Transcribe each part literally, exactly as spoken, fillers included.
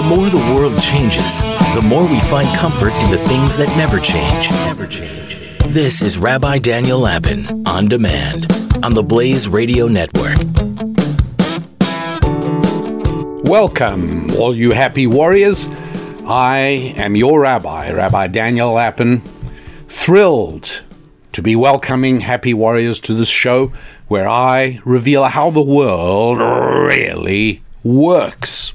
The more the world changes, the more we find comfort in the things that never change. Never change. This is Rabbi Daniel Lapin, On Demand, on the Blaze Radio Network. Welcome, all you happy warriors. I am your rabbi, Rabbi Daniel Lapin, thrilled to be welcoming happy warriors to this show where I reveal how the world really works.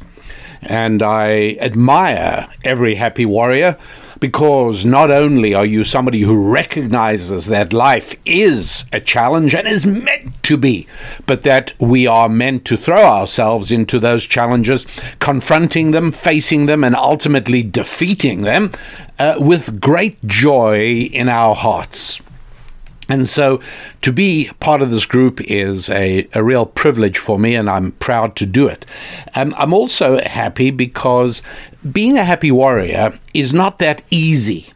And I admire every happy warrior because not only are you somebody who recognizes that life is a challenge and is meant to be, but that we are meant to throw ourselves into those challenges, confronting them, facing them, and ultimately defeating them uh, with great joy in our hearts. And so to be part of this group is a, a real privilege for me, and I'm proud to do it. Um, I'm also happy because being a happy warrior is not that easy.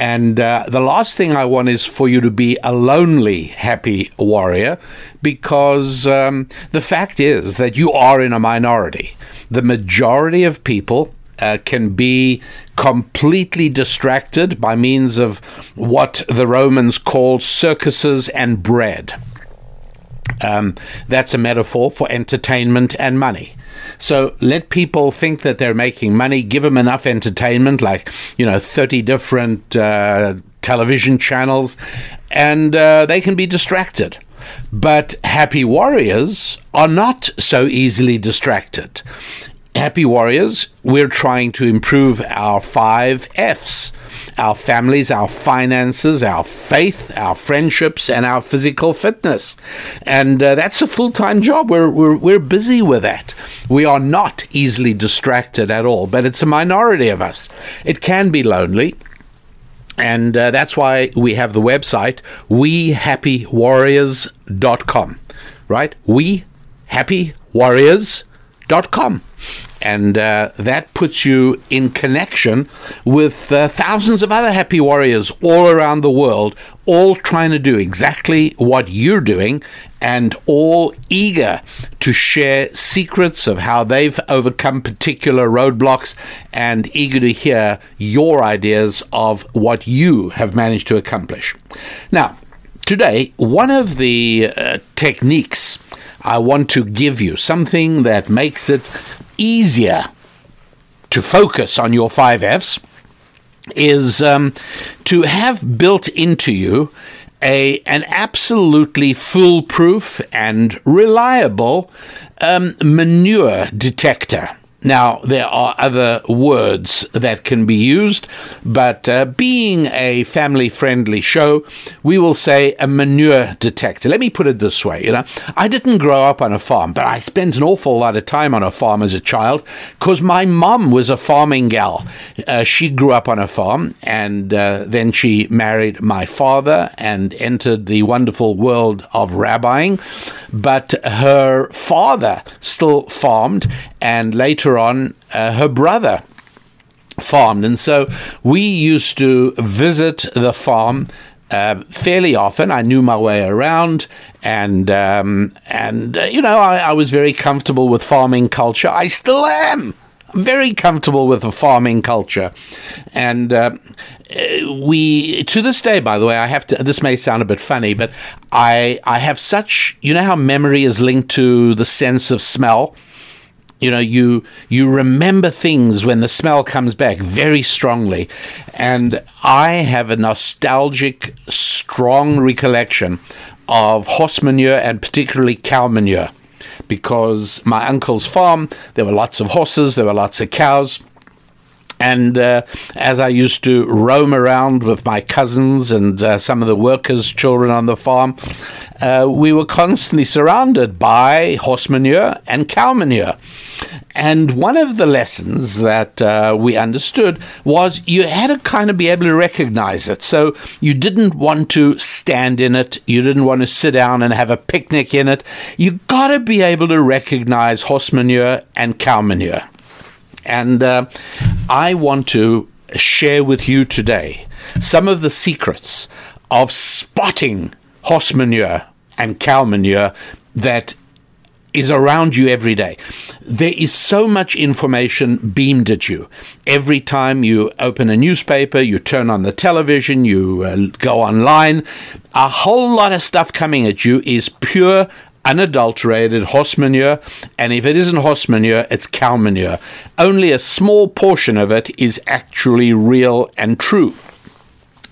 And uh, the last thing I want is for you to be a lonely happy warrior, because um, the fact is that you are in a minority. The majority of people Uh, can be completely distracted by means of what the Romans called circuses and bread. Um, that's a metaphor for entertainment and money. So let people think that they're making money, give them enough entertainment, like, you know, thirty different uh, television channels, and uh, they can be distracted. But happy warriors are not so easily distracted. Happy warriors, we're trying to improve our five F's, our families, our finances, our faith, our friendships, and our physical fitness. And uh, that's a full-time job. We're, we're, we're busy with that. We are not easily distracted at all, but it's a minority of us. It can be lonely. And uh, that's why we have the website, We Happy Warriors dot com, right? We Happy Warriors dot com. And uh, that puts you in connection with uh, thousands of other happy warriors all around the world, all trying to do exactly what you're doing and all eager to share secrets of how they've overcome particular roadblocks and eager to hear your ideas of what you have managed to accomplish. Now, today, one of the uh, techniques I want to give you, something that makes it easier to focus on your five F's, is um, to have built into you a an absolutely foolproof and reliable um, manure detector. Now, there are other words that can be used, but uh, being a family-friendly show, we will say a manure detector. Let me put it this way, you know. I didn't grow up on a farm, but I spent an awful lot of time on a farm as a child because my mom was a farming gal. Uh, she grew up on a farm, and uh, then she married my father and entered the wonderful world of rabbiing. But her father still farmed, and later on uh, her brother farmed, and so we used to visit the farm uh, fairly often. I knew my way around, and um, and uh, you know I, I was very comfortable with farming culture. I still am very comfortable with the farming culture, and uh, we to this day, by the way, I have to, this may sound a bit funny, but I I have such, you know how memory is linked to the sense of smell. You know, you you remember things when the smell comes back very strongly. And I have a nostalgic, strong recollection of horse manure and particularly cow manure, because my uncle's farm, there were lots of horses, there were lots of cows. And uh, as I used to roam around with my cousins and uh, some of the workers' children on the farm, uh, we were constantly surrounded by horse manure and cow manure. And one of the lessons that uh, we understood was you had to kind of be able to recognize it. So you didn't want to stand in it. You didn't want to sit down and have a picnic in it. You got to be able to recognize horse manure and cow manure. And uh, I want to share with you today some of the secrets of spotting horse manure and cow manure that is around you every day. There is so much information beamed at you. Every time you open a newspaper, you turn on the television, you uh, go online, a whole lot of stuff coming at you is pure, unadulterated horse manure, and if it isn't horse manure, it's cow manure. Only a small portion of it is actually real and true.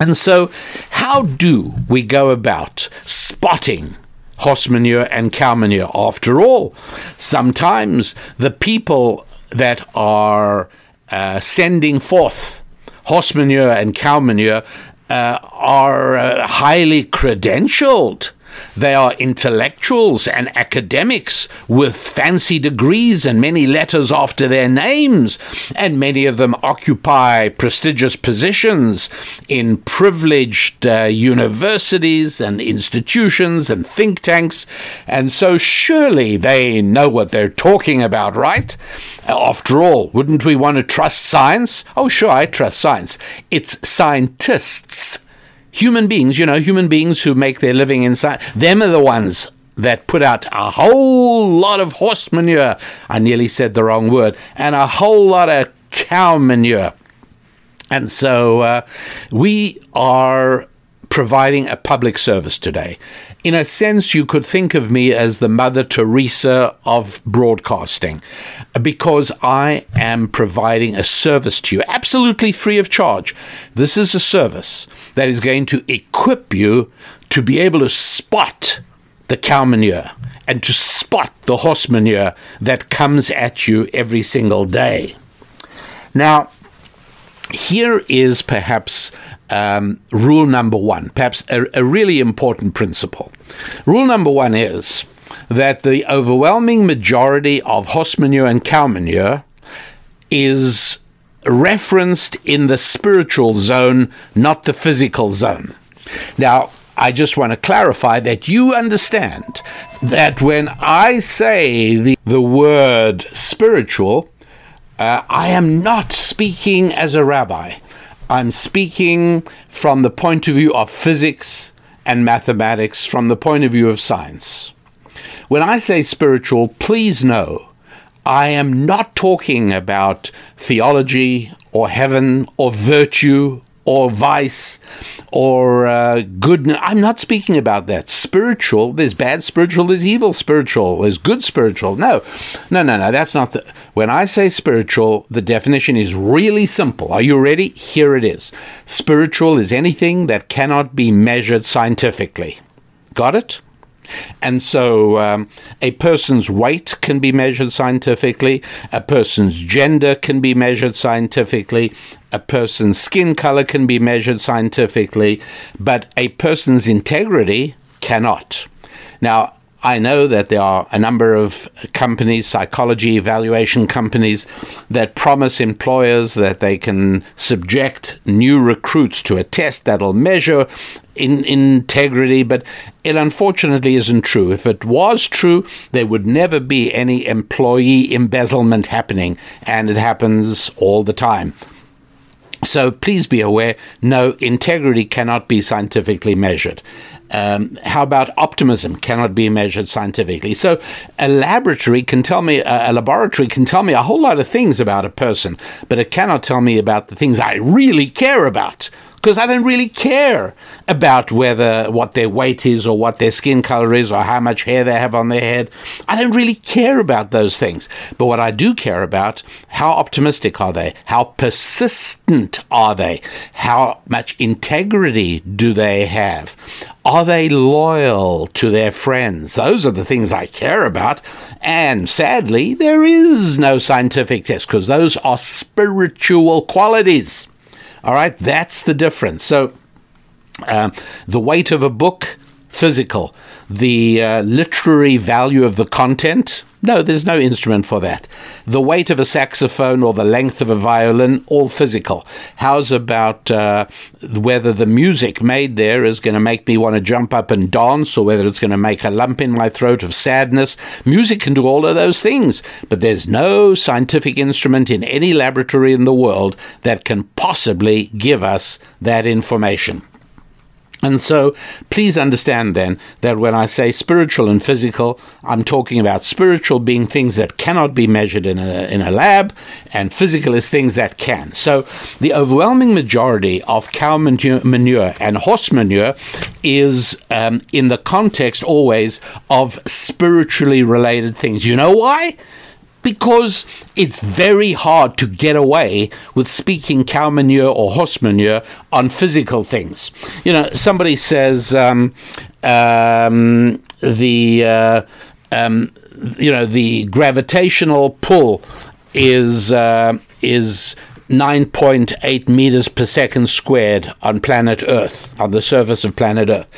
And so how do we go about spotting horse manure and cow manure? After all, sometimes the people that are uh, sending forth horse manure and cow manure uh, are uh, highly credentialed. They are intellectuals and academics with fancy degrees and many letters after their names, and many of them occupy prestigious positions in privileged uh, universities and institutions and think tanks, and so surely they know what they're talking about, right? After all, wouldn't we want to trust science? Oh, sure, I trust science. It's scientists. Human beings, you know, human beings who make their living in science, them are the ones that put out a whole lot of horse manure, I nearly said the wrong word, and a whole lot of cow manure. And so uh, we are providing a public service today. In a sense, you could think of me as the Mother Teresa of broadcasting, because I am providing a service to you, absolutely free of charge. This is a service that is going to equip you to be able to spot the cow manure and to spot the horse manure that comes at you every single day. Now, here is perhaps um, rule number one, perhaps a, a really important principle. Rule number one is that the overwhelming majority of horse manure and cow manure is referenced in the spiritual zone, not the physical zone. Now, I just want to clarify that you understand that when I say the, the word spiritual, Uh, I am not speaking as a rabbi. I'm speaking from the point of view of physics and mathematics, from the point of view of science. When I say spiritual, please know I am not talking about theology or heaven or virtue or vice or uh, goodness. I'm not speaking about that. Spiritual, there's bad spiritual, there's evil spiritual, there's good spiritual. No, no, no, no, that's not the... When I say spiritual, the definition is really simple. Are you ready? Here it is. Spiritual is anything that cannot be measured scientifically. Got it? And so um, a person's weight can be measured scientifically. A person's gender can be measured scientifically. A person's skin color can be measured scientifically, but a person's integrity cannot. Now, I know that there are a number of companies, psychology evaluation companies, that promise employers that they can subject new recruits to a test that'll measure in integrity, but it unfortunately isn't true. If it was true, there would never be any employee embezzlement happening, and it happens all the time. So please be aware, no, integrity cannot be scientifically measured. Um, how about optimism cannot be measured scientifically? So a laboratory can tell me, a laboratory can tell me a whole lot of things about a person, but it cannot tell me about the things I really care about, because I don't really care about whether what their weight is or what their skin color is or how much hair they have on their head. I don't really care about those things. But what I do care about, how optimistic are they? How persistent are they? How much integrity do they have? Are they loyal to their friends? Those are the things I care about. And sadly, there is no scientific test, because those are spiritual qualities. All right, that's the difference. So um, the weight of a book, physical. The uh, literary value of the content, no, there's no instrument for that. The weight of a saxophone or the length of a violin, all physical. How's about uh, whether the music made there is going to make me want to jump up and dance, or whether it's going to make a lump in my throat of sadness? Music can do all of those things, but there's no scientific instrument in any laboratory in the world that can possibly give us that information. And so please understand then that when I say spiritual and physical, I'm talking about spiritual being things that cannot be measured in a in a lab, and physical is things that can. So the overwhelming majority of cow manure, manure and horse manure is um, in the context always of spiritually related things. You know why? Because it's very hard to get away with speaking cow manure or horse manure on physical things. You know, somebody says um, um, the, uh, um, you know, the gravitational pull is uh, is nine point eight meters per second squared on planet Earth, on the surface of planet Earth.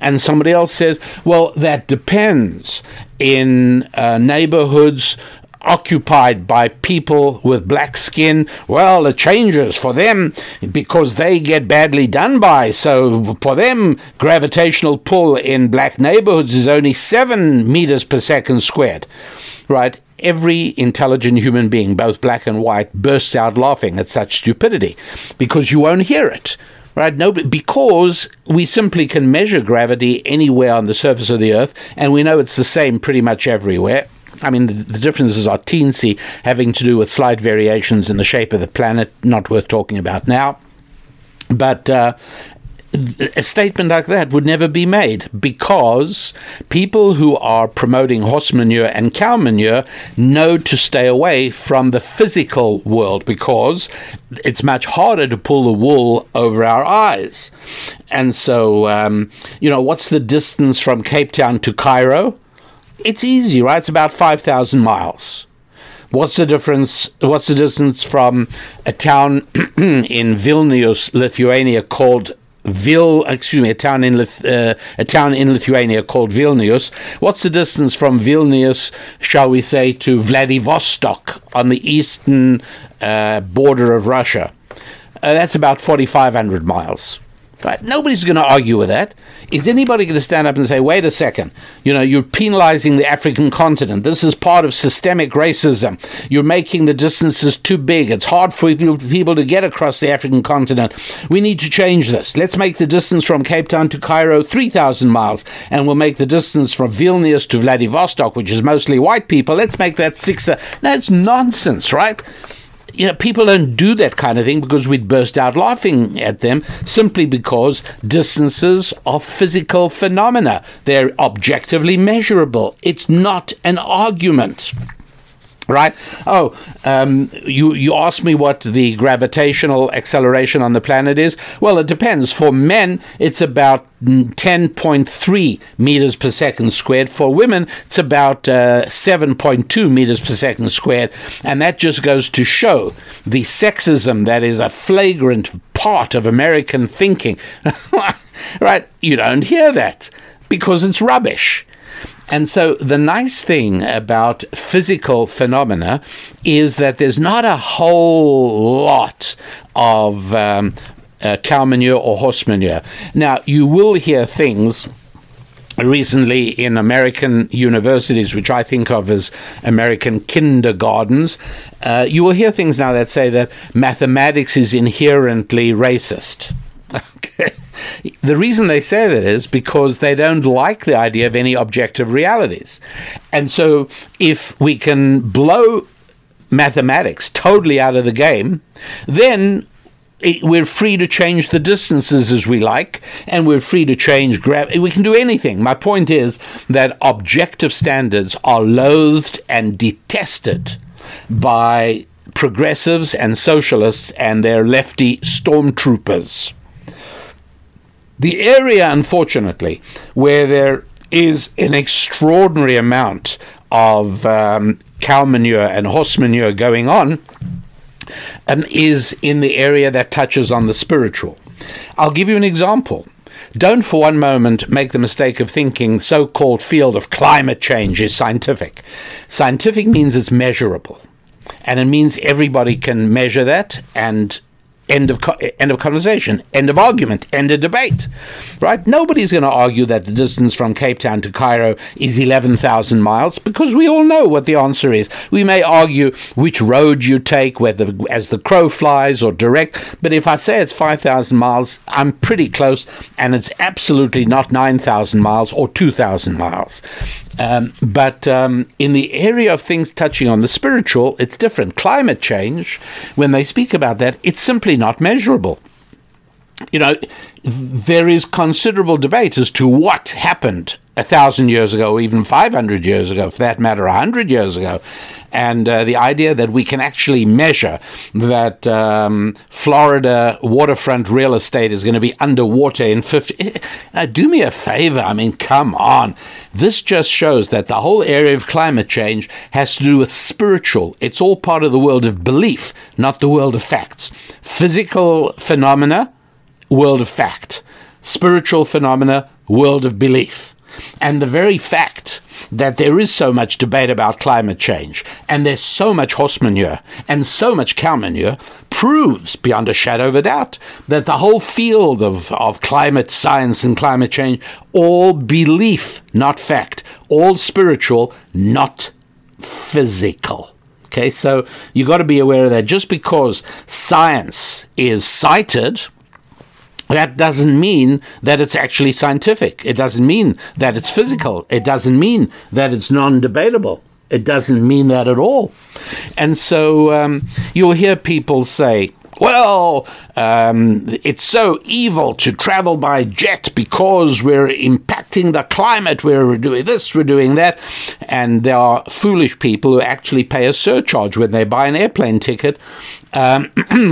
And somebody else says, well, that depends in uh, neighborhoods occupied by people with black skin. Well, it changes for them because they get badly done by. So for them, gravitational pull in black neighborhoods is only seven meters per second squared, right? Every intelligent human being, both black and white, bursts out laughing at such stupidity because you won't hear it. Right? No, because we simply can measure gravity anywhere on the surface of the Earth, and we know it's the same pretty much everywhere. I mean, the, the differences are teensy, having to do with slight variations in the shape of the planet, not worth talking about now. But uh, a statement like that would never be made because people who are promoting horse manure and cow manure know to stay away from the physical world because it's much harder to pull the wool over our eyes. And so, um, you know, what's the distance from Cape Town to Cairo? It's easy, right? It's about five thousand miles. What's the difference? What's the distance from a town in Vilnius, Lithuania, called Vil? Excuse me, a town in uh, a town in Lithuania called Vilnius. What's the distance from Vilnius, shall we say, to Vladivostok on the eastern uh, border of Russia? Uh, that's about four thousand five hundred miles. Right. Nobody's going to argue with that. Is anybody going to stand up and say, wait a second, you know, you're penalizing the African continent. This is part of systemic racism. You're making the distances too big. It's hard for people to get across the African continent. We need to change this. Let's make the distance from Cape Town to Cairo three thousand miles, and we'll make the distance from Vilnius to Vladivostok, which is mostly white people. Let's make that six thousand. No, it's nonsense, right? You know, people don't do that kind of thing because we'd burst out laughing at them simply because distances are physical phenomena. They're objectively measurable. It's not an argument, right? Oh, um, you, you asked me what the gravitational acceleration on the planet is. Well, it depends. For men, it's about ten point three meters per second squared. For women, it's about uh, seven point two meters per second squared. And that just goes to show the sexism that is a flagrant part of American thinking. Right? You don't hear that because it's rubbish. And so the nice thing about physical phenomena is that there's not a whole lot of um, Uh, cow manure or horse manure. Now, you will hear things recently in American universities, which I think of as American kindergartens. Uh, you will hear things now that say that mathematics is inherently racist. Okay. The reason they say that is because they don't like the idea of any objective realities. And so if we can blow mathematics totally out of the game, then It, we're free to change the distances as we like, and we're free to change gravity. We can do anything. My point is that objective standards are loathed and detested by progressives and socialists and their lefty stormtroopers. The area, unfortunately, where there is an extraordinary amount of um, cow manure and horse manure going on Um, is in the area that touches on the spiritual. I'll give you an example. Don't for one moment make the mistake of thinking so-called field of climate change is scientific. Scientific means it's measurable, and it means everybody can measure that and End of end of conversation, end of argument, end of debate, right? Nobody's going to argue that the distance from Cape Town to Cairo is eleven thousand miles because we all know what the answer is. We may argue which road you take, whether as the crow flies or direct, but if I say it's five thousand miles, I'm pretty close, and it's absolutely not nine thousand miles or two thousand miles. Um, but um, in the area of things touching on the spiritual, it's different. Climate change, when they speak about that, it's simply not measurable. You know, there is considerable debate as to what happened a thousand years ago, or even five hundred years ago, for that matter, one hundred years ago. And uh, the idea that we can actually measure that um, Florida waterfront real estate is going to be underwater in fifty... Uh, do me a favor. I mean, come on. This just shows that the whole area of climate change has to do with spiritual. It's all part of the world of belief, not the world of facts. Physical phenomena, world of fact. Spiritual phenomena, world of belief. And the very fact that there is so much debate about climate change, and there's so much horse manure and so much cow manure, proves beyond a shadow of a doubt that the whole field of, of climate science and climate change, all belief, not fact, all spiritual, not physical. Okay, so you got to be aware of that. Just because science is cited, that doesn't mean that it's actually scientific. It doesn't mean that it's physical. It doesn't mean that it's non-debatable. It doesn't mean that at all. And so um, you'll hear people say, well, um, it's so evil to travel by jet because we're impacting the climate. We're doing this, we're doing that. And there are foolish people who actually pay a surcharge when they buy an airplane ticket. Um,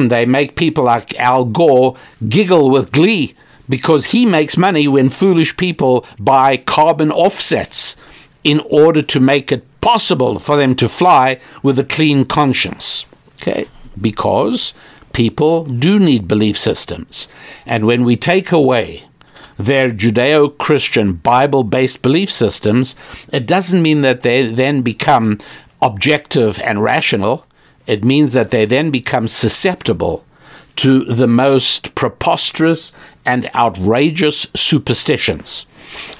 they make people like Al Gore giggle with glee because he makes money when foolish people buy carbon offsets in order to make it possible for them to fly with a clean conscience. Okay, because people do need belief systems. And when we take away their Judeo-Christian Bible-based belief systems, it doesn't mean that they then become objective and rational. It means that they then become susceptible to the most preposterous and outrageous superstitions.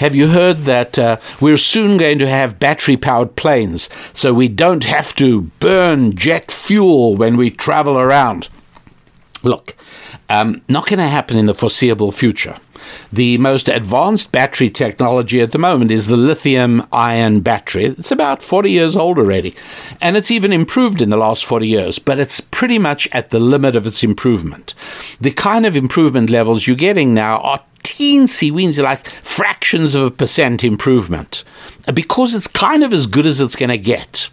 Have you heard that uh, we're soon going to have battery-powered planes, so we don't have to burn jet fuel when we travel around? Look, um, not going to happen in the foreseeable future. The most advanced battery technology at the moment is the lithium-ion battery. It's about forty years old already, and it's even improved in the last forty years, but it's pretty much at the limit of its improvement. The kind of improvement levels you're getting now are teensy-weensy, like fractions of a percent improvement, because it's kind of as good as it's going to get.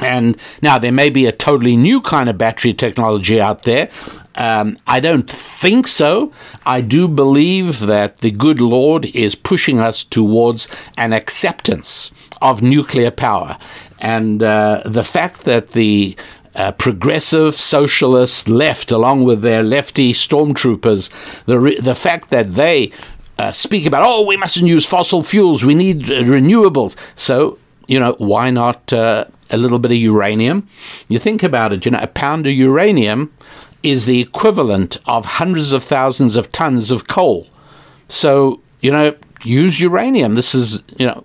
And now there may be a totally new kind of battery technology out there. Um, I don't think so. I do believe that the good Lord is pushing us towards an acceptance of nuclear power. And uh, the fact that the Uh, progressive socialist left, along with their lefty stormtroopers, the re- the fact that they uh, speak about, oh, we mustn't use fossil fuels, we need uh, renewables. So, you know, why not uh, a little bit of uranium? You think about it, you know, a pound of uranium is the equivalent of hundreds of thousands of tons of coal. So, you know, use uranium. This is, you know,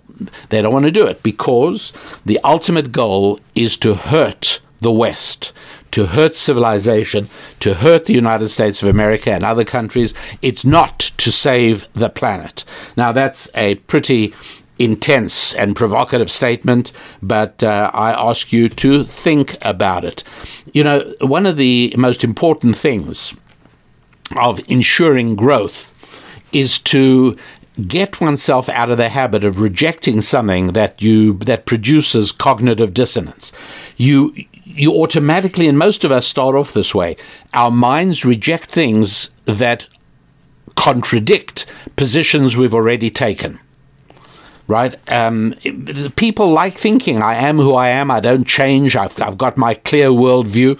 they don't want to do it because the ultimate goal is to hurt the West, to hurt civilization, to hurt the United States of America and other countries. It's not to save the planet. Now, that's a pretty intense and provocative statement, but uh, I ask you to think about it. You know, one of the most important things of ensuring growth is to get oneself out of the habit of rejecting something that you that produces cognitive dissonance. You you automatically, and most of us start off this way, our minds reject things that contradict positions we've already taken, right? Um, people like thinking, I am who I am, I don't change, I've, I've got my clear worldview.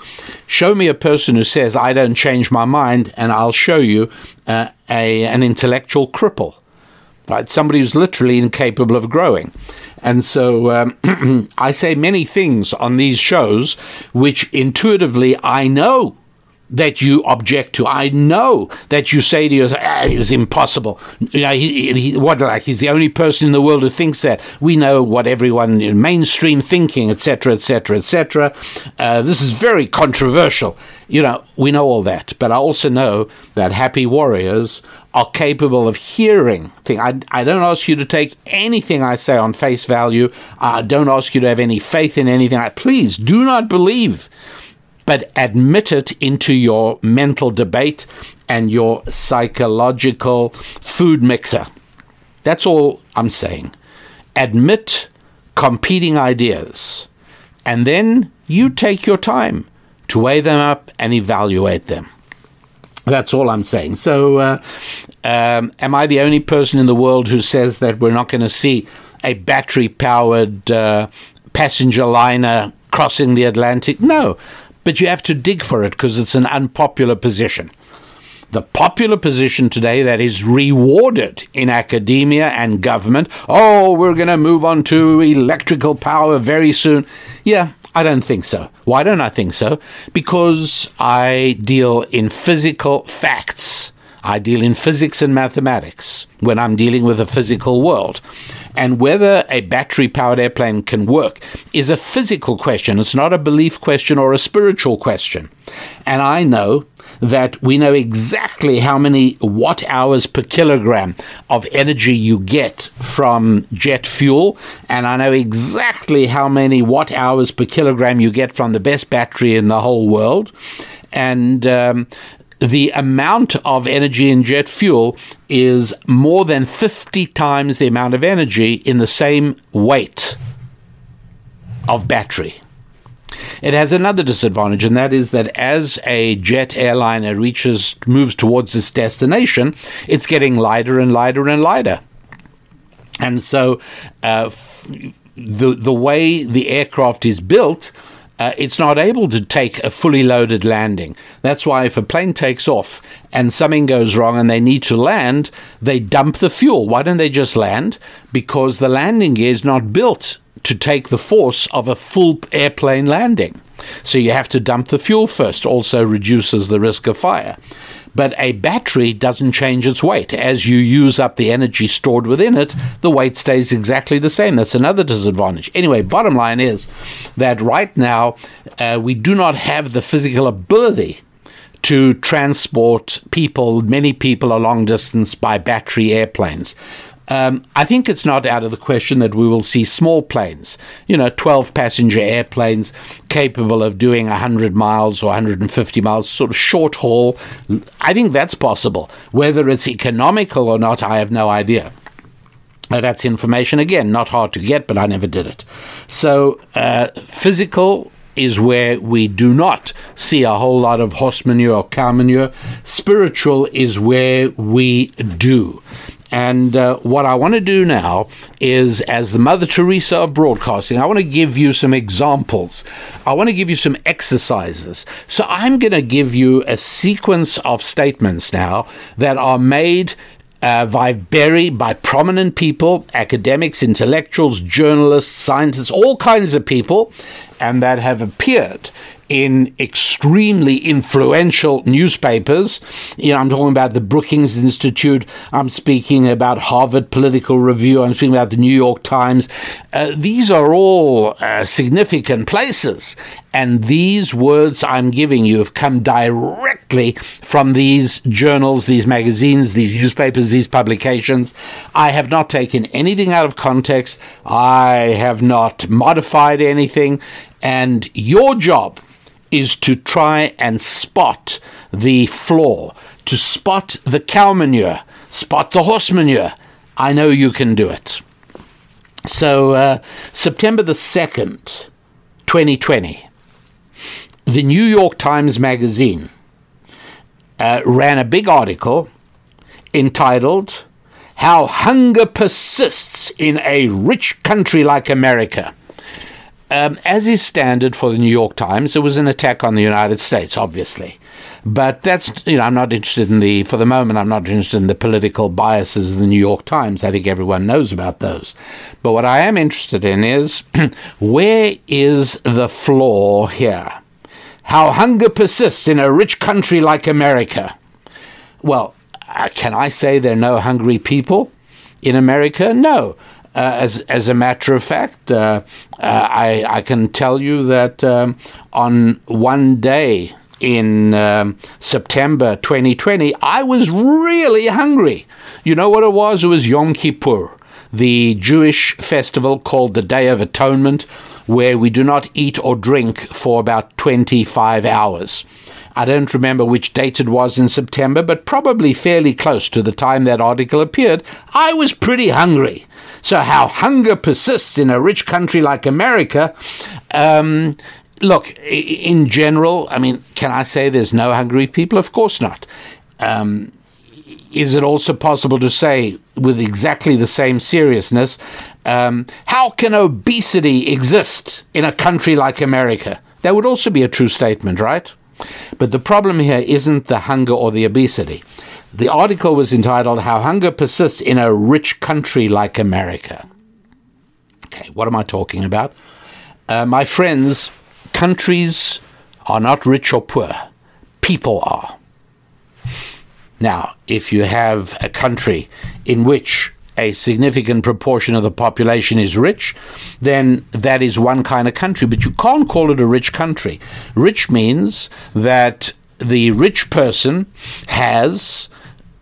Show me a person who says, I don't change my mind, and I'll show you uh, a an intellectual cripple, right? Somebody who's literally incapable of growing. And so um, I say many things on these shows which intuitively I know that you object to. I know that you say to yourself, ah, it's impossible. You know, he, he, what like he's the only person in the world who thinks that. We know what everyone in mainstream thinking, et cetera, et cetera, et cetera. Uh, this is very controversial. You know, we know all that. But I also know that happy warriors are capable of hearing things. I, I don't ask you to take anything I say on face value. I don't ask you to have any faith in anything. I, please do not believe, but admit it into your mental debate and your psychological food mixer. That's all I'm saying. Admit competing ideas, and then you take your time to weigh them up and evaluate them. That's all I'm saying. So uh, um, am I the only person in the world who says that we're not going to see a battery-powered uh, passenger liner crossing the Atlantic? No, but you have to dig for it because it's an unpopular position. The popular position today that is rewarded in academia and government, oh, we're going to move on to electrical power very soon. Yeah, I don't think so. Why don't I think so? Because I deal in physical facts. I deal in physics and mathematics when I'm dealing with the physical world. And whether a battery-powered airplane can work is a physical question. It's not a belief question or a spiritual question. And I know that we know exactly how many watt hours per kilogram of energy you get from jet fuel, and I know exactly how many watt hours per kilogram you get from the best battery in the whole world, and um, the amount of energy in jet fuel is more than fifty times the amount of energy in the same weight of battery. It has another disadvantage, and that is that as a jet airliner reaches, moves towards its destination, it's getting lighter and lighter and lighter. And so uh, f- the, the way the aircraft is built, uh, it's not able to take a fully loaded landing. That's why if a plane takes off and something goes wrong and they need to land, they dump the fuel. Why don't they just land? Because the landing gear is not built to take the force of a full airplane landing. So you have to dump the fuel first, also reduces the risk of fire. But a battery doesn't change its weight. As you use up the energy stored within it, the weight stays exactly the same. That's another disadvantage. Anyway, bottom line is that right now uh, we do not have the physical ability to transport people, many people, a long distance by battery airplanes. Um, I think it's not out of the question that we will see small planes, you know, twelve passenger airplanes capable of doing one hundred miles or one hundred fifty miles, sort of short haul. I think that's possible. Whether it's economical or not, I have no idea. Now, that's information, again, not hard to get, but I never did it. So uh, physical is where we do not see a whole lot of horse manure or cow manure. Spiritual is where we do. And uh, what I want to do now is, as the Mother Teresa of broadcasting, I want to give you some examples. I want to give you some exercises. So I'm going to give you a sequence of statements now that are made uh, by very, by prominent people, academics, intellectuals, journalists, scientists, all kinds of people, and that have appeared in extremely influential newspapers. You know, I'm talking about the Brookings Institute. I'm speaking about Harvard Political Review. I'm speaking about the New York Times. Uh, these are all uh, significant places. And these words I'm giving you have come directly from these journals, these magazines, these newspapers, these publications. I have not taken anything out of context. I have not modified anything. And your job is to try and spot the flaw, to spot the cow manure, spot the horse manure. I know you can do it. So uh, September the second, twenty twenty, the New York Times Magazine uh, ran a big article entitled, "How Hunger Persists in a Rich Country Like America." Um, as is standard for the New York Times, it was an attack on the United States, obviously. But that's, you know, I'm not interested in the, for the moment, I'm not interested in the political biases of the New York Times. I think everyone knows about those. But what I am interested in is, where is the flaw here? How Hunger Persists in a Rich Country Like America. Well, can I say there are no hungry people in America? No. Uh, as as a matter of fact, uh, uh, I, I can tell you that um, on one day in um, September twenty twenty, I was really hungry. You know what it was? It was Yom Kippur, the Jewish festival called the Day of Atonement, where we do not eat or drink for about twenty-five hours. I don't remember which date it was in September, but probably fairly close to the time that article appeared. I was pretty hungry. So how hunger persists in a rich country like America. Um, look, in general, I mean, can I say there's no hungry people? Of course not. Um, is it also possible to say with exactly the same seriousness, um, how can obesity exist in a country like America? That would also be a true statement, right? But the problem here isn't the hunger or the obesity. The article was entitled, How Hunger Persists in a Rich Country Like America. Okay, what am I talking about? Uh, my friends, countries are not rich or poor. People are. Now, if you have a country in which a significant proportion of the population is rich, then that is one kind of country, but you can't call it a rich country. Rich means that the rich person has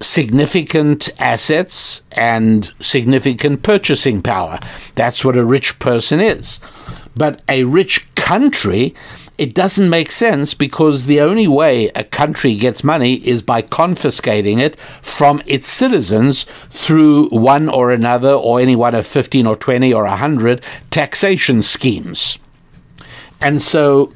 significant assets and significant purchasing power. That's what a rich person is. But a rich country, it doesn't make sense, because the only way a country gets money is by confiscating it from its citizens through one or another, or any one of fifteen or twenty or one hundred taxation schemes. And so,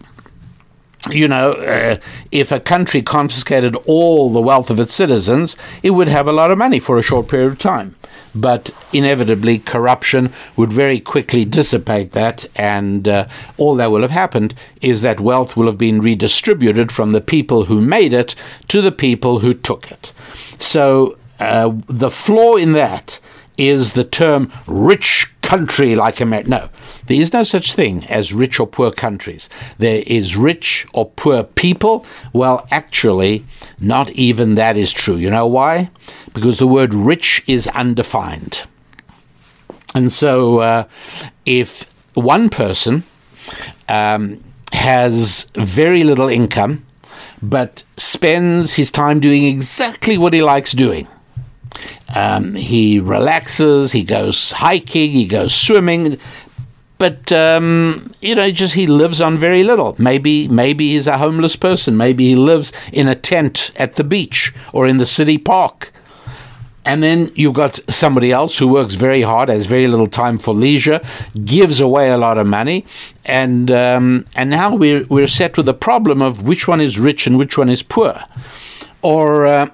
you know, uh, if a country confiscated all the wealth of its citizens, it would have a lot of money for a short period of time. But inevitably, corruption would very quickly dissipate that, and uh, all that will have happened is that wealth will have been redistributed from the people who made it to the people who took it. So uh, the flaw in that is the term rich country like America. No, there is no such thing as rich or poor countries. There is rich or poor people. Well, actually, not even that is true. You know why? Because the word rich is undefined. And so uh, if one person um, has very little income but spends his time doing exactly what he likes doing, Um, he relaxes, he goes hiking, he goes swimming, but, um, you know, just he lives on very little. Maybe, maybe he's a homeless person. Maybe he lives in a tent at the beach or in the city park. And then you've got somebody else who works very hard, has very little time for leisure, gives away a lot of money, and um, and now we're, we're set with the problem of which one is rich and which one is poor. Or uh,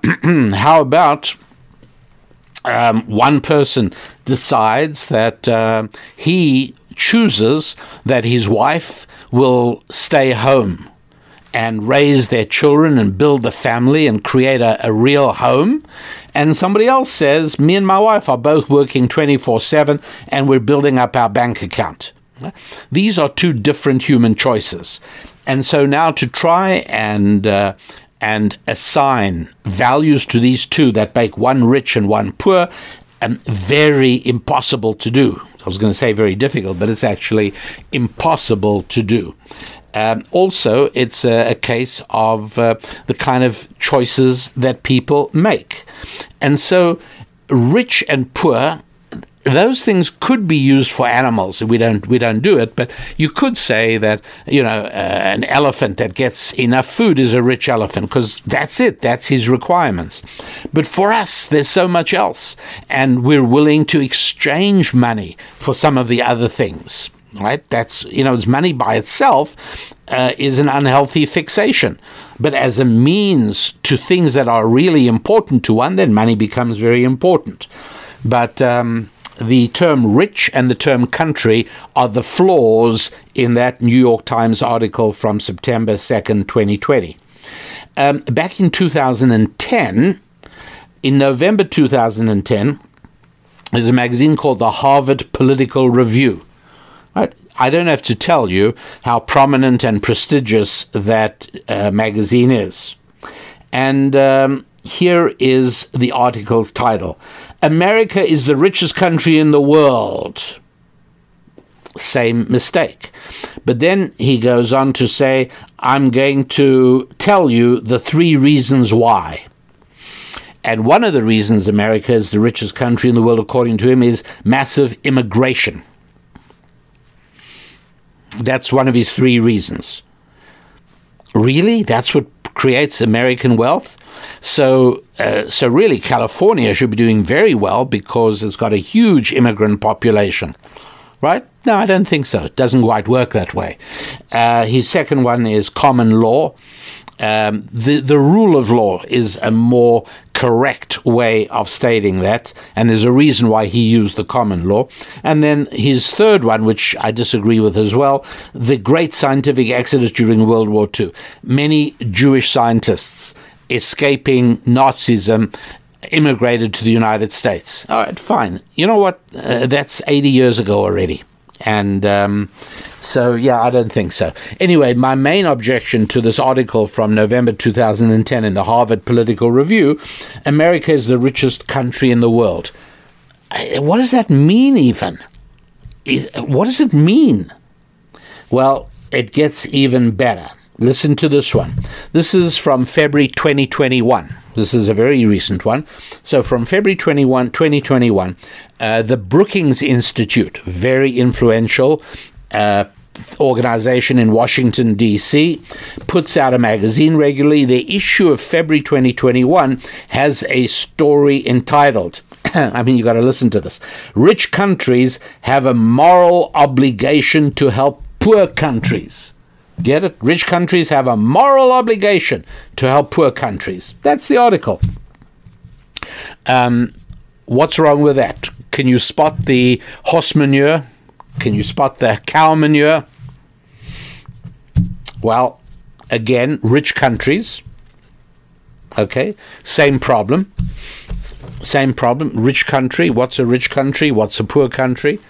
how about... Um, one person decides that uh, he chooses that his wife will stay home and raise their children and build a family and create a, a real home. And somebody else says, me and my wife are both working twenty-four seven and we're building up our bank account. These are two different human choices. And so now to try and... Uh, and assign values to these two that make one rich and one poor, um, very impossible to do. I was going to say very difficult, but it's actually impossible to do. Um, also, it's a, a case of uh, the kind of choices that people make. And so rich and poor, those things could be used for animals. We don't we don't do it, but you could say that, you know, uh, an elephant that gets enough food is a rich elephant, because that's it. That's his requirements. But for us, there's so much else, and we're willing to exchange money for some of the other things, right? That's, you know, it's money by itself uh, is an unhealthy fixation. But as a means to things that are really important to one, then money becomes very important. But... Um, The term rich and the term country are the flaws in that New York Times article from September second, twenty twenty. Um, back in two thousand ten, in November two thousand ten, there's a magazine called the Harvard Political Review. Right? I don't have to tell you how prominent and prestigious that uh, magazine is. And um, here is the article's title. America is the richest country in the world. Same mistake. But then he goes on to say, I'm going to tell you the three reasons why. And one of the reasons America is the richest country in the world, according to him, is massive immigration. That's one of his three reasons. Really? That's what creates American wealth? So, uh, so really, California should be doing very well because it's got a huge immigrant population. Right? No, I don't think so. It doesn't quite work that way. Uh, his second one is common law. Um, the, the rule of law is a more correct way of stating that, and there's a reason why he used the common law. And then his third one, which I disagree with as well, the great scientific exodus during World War Two. Many Jewish scientists escaping Nazism immigrated to the United States. All right, fine. You know what? Uh, that's eighty years ago already. And um, so, yeah, I don't think so. Anyway, my main objection to this article from November two thousand ten in the Harvard Political Review, America is the richest country in the world. What does that mean even? Is, what does it mean? Well, it gets even better. Listen to this one. This is from February twenty twenty-one. This is a very recent one. So from February twenty-first, twenty twenty-one, uh, the Brookings Institute, very influential uh, organization in Washington, D C, puts out a magazine regularly. The issue of February twenty twenty-one has a story entitled, I mean, you got to listen to this, Rich Countries Have a Moral Obligation to Help Poor Countries. Get it? Rich countries have a moral obligation to help poor countries. That's the article. Um, what's wrong with that? Can you spot the horse manure? Can you spot the cow manure? Well, again, rich countries. Okay, same problem. Same problem. Rich country. What's a rich country? What's a poor country?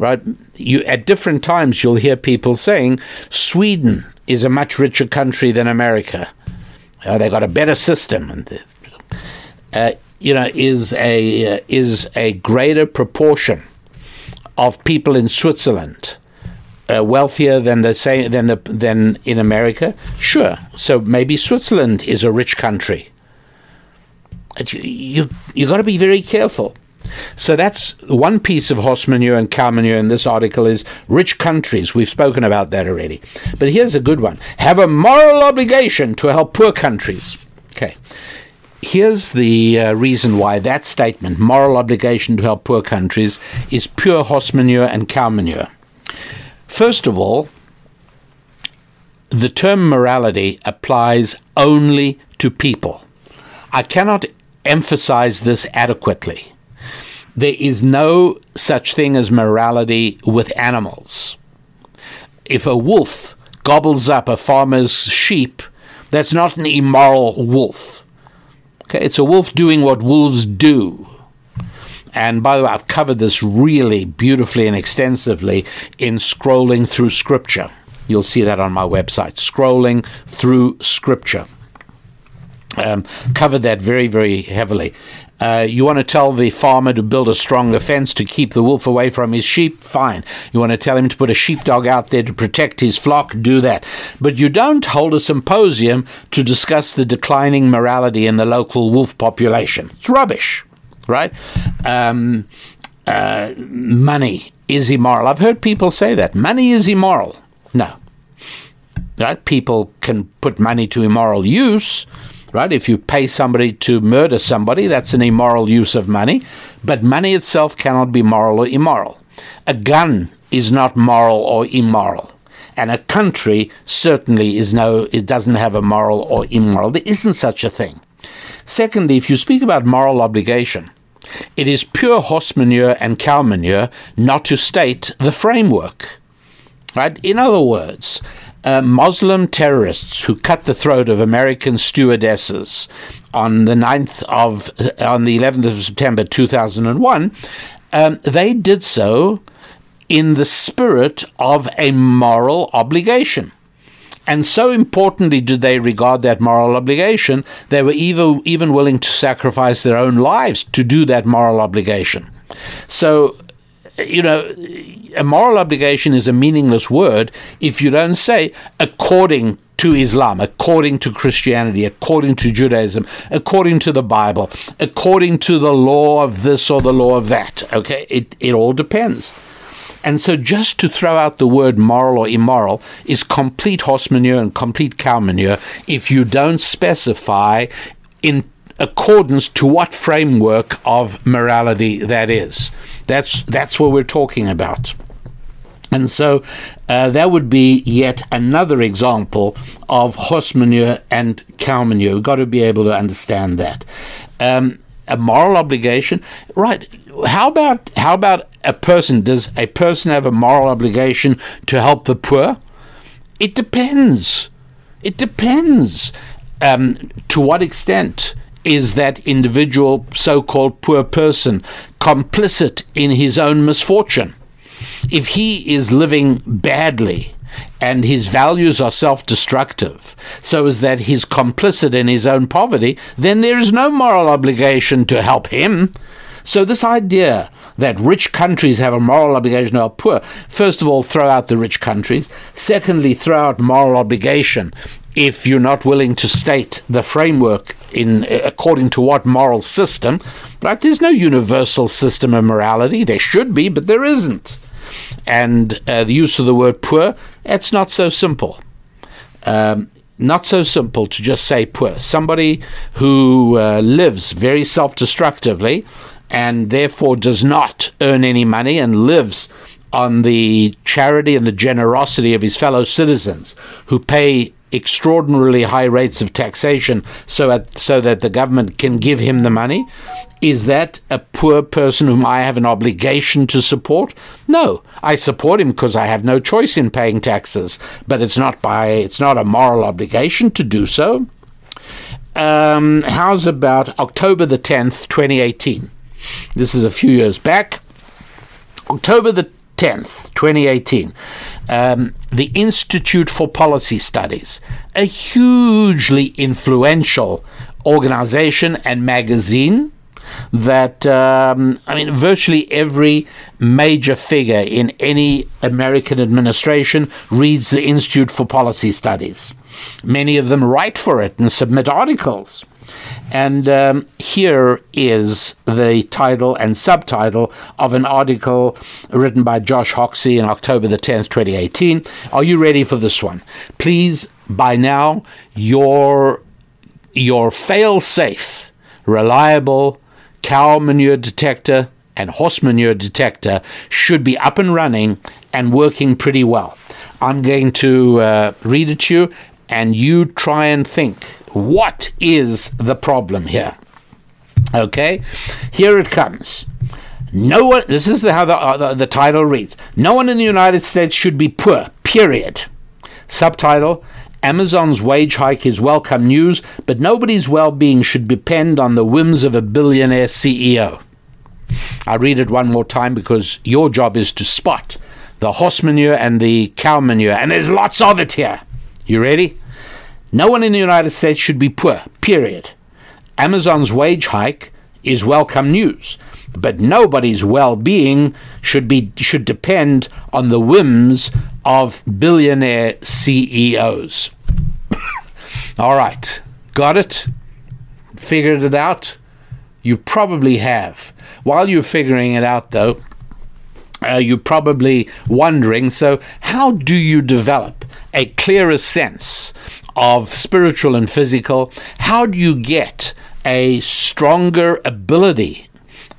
Right, you at different times you'll hear people saying Sweden is a much richer country than America. Uh, they got a better system, and uh, you know is a uh, is a greater proportion of people in Switzerland uh, wealthier than the say than the than in America. Sure, so maybe Switzerland is a rich country. But you you, you got to be very careful. So that's one piece of horse manure and cow manure in this article is rich countries. We've spoken about that already. But here's a good one. Have a moral obligation to help poor countries. Okay. Here's the uh, reason why that statement, moral obligation to help poor countries, is pure horse manure and cow manure. First of all, the term morality applies only to people. I cannot emphasize this adequately. There is no such thing as morality with animals. If a wolf gobbles up a farmer's sheep, that's not an immoral wolf. Okay, it's a wolf doing what wolves do. And by the way, I've covered this really beautifully and extensively in Scrolling Through Scripture. You'll see that on my website, Scrolling Through Scripture. Um, covered that very, very heavily. Uh, you want to tell the farmer to build a stronger fence to keep the wolf away from his sheep? Fine. You want to tell him to put a sheepdog out there to protect his flock? Do that. But you don't hold a symposium to discuss the declining morality in the local wolf population. It's rubbish, right? Um, uh, money is immoral. I've heard people say that. Money is immoral. No. Right? People can put money to immoral use. Right? If you pay somebody to murder somebody, that's an immoral use of money. But money itself cannot be moral or immoral. A gun is not moral or immoral. And a country certainly is no, it doesn't have a moral or immoral. There isn't such a thing. Secondly, if you speak about moral obligation, it is pure horse manure and cow manure not to state the framework. Right? In other words, Uh, Muslim terrorists who cut the throat of American stewardesses on the ninth of on the eleventh of September two thousand one, um, they did so in the spirit of a moral obligation. And so importantly did they regard that moral obligation, they were even, even willing to sacrifice their own lives to do that moral obligation. So, you know, a moral obligation is a meaningless word if you don't say according to Islam, according to Christianity, according to Judaism, according to the Bible, according to the law of this or the law of that. Okay, it, it all depends. And so just to throw out the word moral or immoral is complete horse manure and complete cow manure if you don't specify in accordance to what framework of morality that is. That's that's what we're talking about. And so uh, that would be yet another example of horse manure and cow manure. We've got to be able to understand that. Um, a moral obligation, right? How about how about a person? Does a person have a moral obligation to help the poor? It depends. It depends. Um, to what extent is that individual so-called poor person complicit in his own misfortune? If he is living badly and his values are self-destructive, so as that he's complicit in his own poverty, then there is no moral obligation to help him. So this idea that rich countries have a moral obligation to help poor, first of all, throw out the rich countries. Secondly, throw out moral obligation if you're not willing to state the framework in according to what moral system. Right? There's no universal system of morality. There should be, but there isn't. And uh, the use of the word poor, it's not so simple. Um, not so simple to just say poor. Somebody who uh, lives very self-destructively and therefore does not earn any money and lives on the charity and the generosity of his fellow citizens who pay extraordinarily high rates of taxation so, at, so that the government can give him the money. Is that a poor person whom I have an obligation to support? No, I support him because I have no choice in paying taxes, but it's not by it's not a moral obligation to do so. Um, how's about October the tenth, twenty eighteen? This is a few years back. October the tenth, twenty eighteen. Um, the Institute for Policy Studies, a hugely influential organization and magazine that, um, I mean, virtually every major figure in any American administration reads the Institute for Policy Studies. Many of them write for it and submit articles. And um, here is the title and subtitle of an article written by Josh Hoxie on October the tenth, twenty eighteen. Are you ready for this one? Please, by now, your, your fail-safe, reliable cow manure detector and horse manure detector should be up and running and working pretty well. I'm going to uh, read it to you, and you try and think, what is the problem here? Okay, here it comes. No one, this is the, how the, uh, the, the title reads. No one in the United States should be poor, period. Subtitle, Amazon's wage hike is welcome news, but nobody's well-being should depend on the whims of a billionaire C E O. I read it one more time because your job is to spot the horse manure and the cow manure, and there's lots of it here. You ready? No one in the United States should be poor, period. Amazon's wage hike is welcome news, but nobody's well-being should be should depend on the whims of billionaire C E Os. All right, got it? Figured it out? You probably have. While you're figuring it out, though, uh, you're probably wondering, so how do you develop a clearer sense of spiritual and physical? How do you get a stronger ability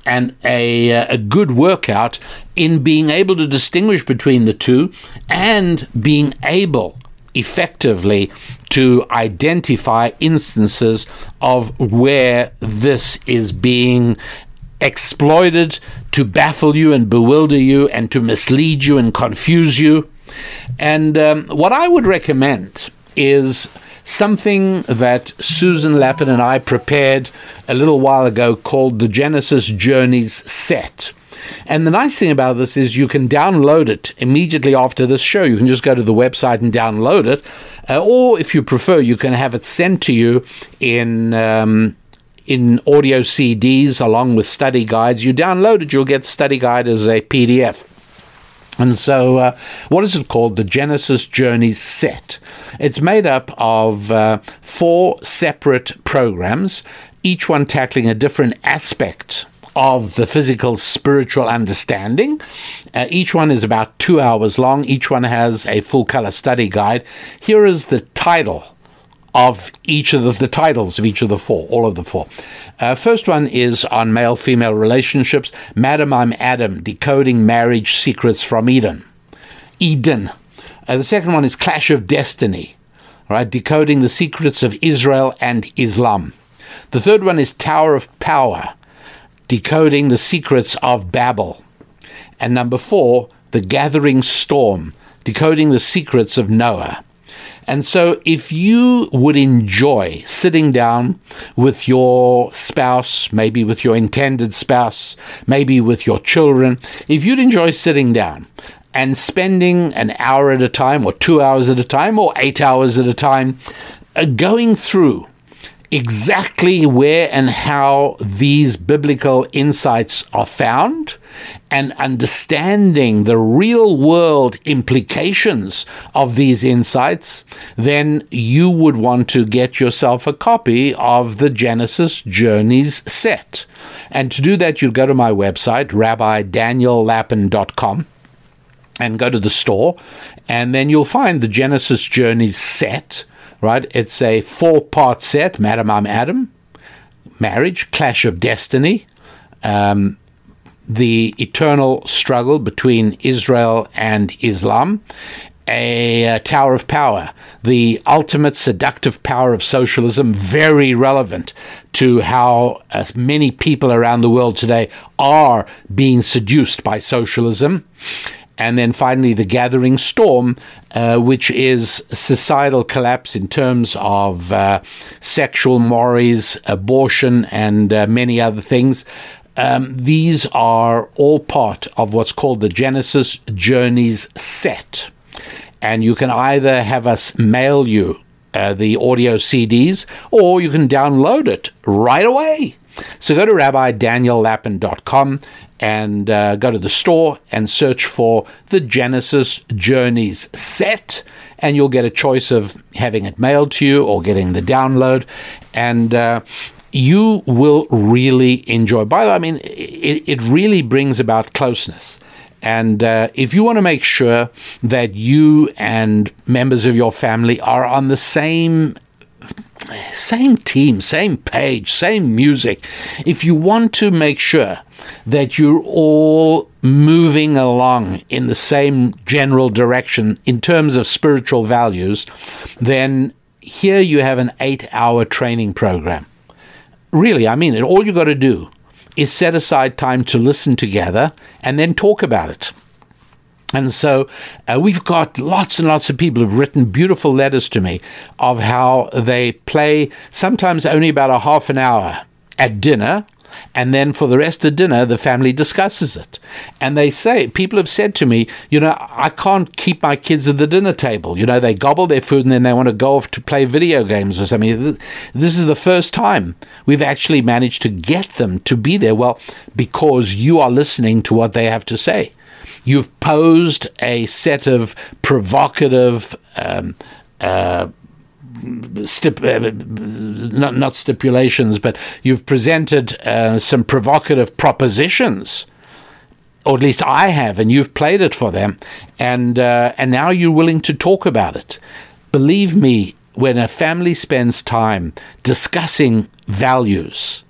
and a, a good workout in being able to distinguish between the two and being able effectively to identify instances of where this is being exploited to baffle you and bewilder you and to mislead you and confuse you? And um, what I would recommend is something that Susan Lapin and I prepared a little while ago called the Genesis Journeys set. And the nice thing about this is you can download it immediately after this show. You can just go to the website and download it. Uh, or if you prefer, you can have it sent to you in um, in audio C Ds along with study guides. You download it, you'll get the study guide as a P D F. And so uh, what is it called? The Genesis Journeys set. It's made up of uh, four separate programs, each one tackling a different aspect of the physical spiritual understanding. Uh, each one is about two hours long. Each one has a full color study guide. Here is the title of each of the, the titles of each of the four, all of the four. Uh, first one is on male-female relationships. Madam, I'm Adam, decoding marriage secrets from Eden. Eden. Uh, the second one is Clash of Destiny, right? Decoding the secrets of Israel and Islam. The third one is Tower of Power, decoding the secrets of Babel. And number four, The Gathering Storm, decoding the secrets of Noah. And so if you would enjoy sitting down with your spouse, maybe with your intended spouse, maybe with your children, if you'd enjoy sitting down and spending an hour at a time or two hours at a time or eight hours at a time uh, going through exactly where and how these biblical insights are found and understanding the real world implications of these insights, then you would want to get yourself a copy of the Genesis Journeys set. And to do that, you go to my website, rabbi daniel lapin dot com, and go to the store, and then you'll find the Genesis Journeys set. Right, it's a four-part set, Madam, I'm Adam, marriage, Clash of Destiny, um, the eternal struggle between Israel and Islam, a uh, Tower of Power, the ultimate seductive power of socialism, very relevant to how uh, many people around the world today are being seduced by socialism. And then finally, The Gathering Storm, uh, which is societal collapse in terms of uh, sexual mores, abortion, and uh, many other things. Um, these are all part of what's called the Genesis Journeys set. And you can either have us mail you uh, the audio C Ds, or you can download it right away. So go to rabbi daniel lapin dot com and uh, go to the store and search for the Genesis Journeys set, and you'll get a choice of having it mailed to you or getting the download, and uh, you will really enjoy. By the way, I mean, it, it really brings about closeness. And uh, if you want to make sure that you and members of your family are on the same Same team, same page, same music. If you want to make sure that you're all moving along in the same general direction in terms of spiritual values, then here you have an eight-hour training program. Really, I mean it. All you got to do is set aside time to listen together and then talk about it. And so uh, we've got lots and lots of people who've written beautiful letters to me of how they play sometimes only about a half an hour at dinner, and then for the rest of dinner, the family discusses it. And they say, people have said to me, you know, I can't keep my kids at the dinner table. You know, they gobble their food and then they want to go off to play video games or something. This is the first time we've actually managed to get them to be there. Well, because you are listening to what they have to say. You've posed a set of provocative, um, uh, stip- uh, not, not stipulations, but you've presented uh, some provocative propositions, or at least I have, and you've played it for them, and uh, and now you're willing to talk about it. Believe me, when a family spends time discussing values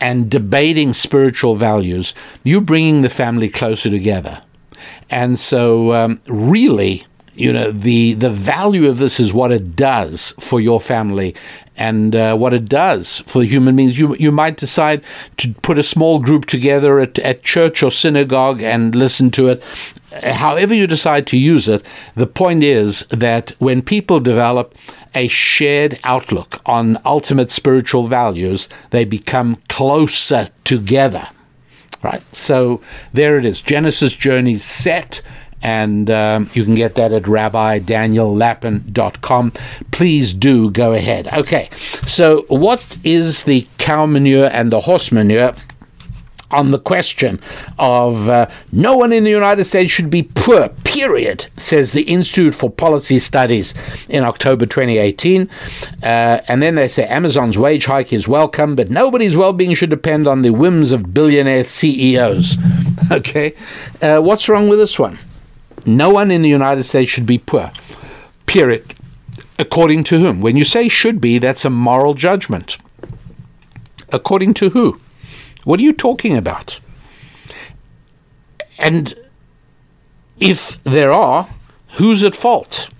and debating spiritual values, you're bringing the family closer together. And so um, really, you know, the, the value of this is what it does for your family and uh, what it does for human beings. You you might decide to put a small group together at, at church or synagogue and listen to it. However you decide to use it, the point is that when people develop a shared outlook on ultimate spiritual values, they become closer together. Right. So there it is. Genesis Journeys set. And um, you can get that at rabbi daniel lapin dot com. Please do go ahead. Okay. So what is the cow manure and the horse manure on the question of uh, no one in the United States should be poor, period, says the Institute for Policy Studies in October twenty eighteen. Uh, and then they say Amazon's wage hike is welcome, but nobody's well-being should depend on the whims of billionaire C E Os. Okay. Uh, what's wrong with this one? No one in the United States should be poor, period. According to whom? When you say should be, that's a moral judgment. According to who? What are you talking about? And if there are, who's at fault?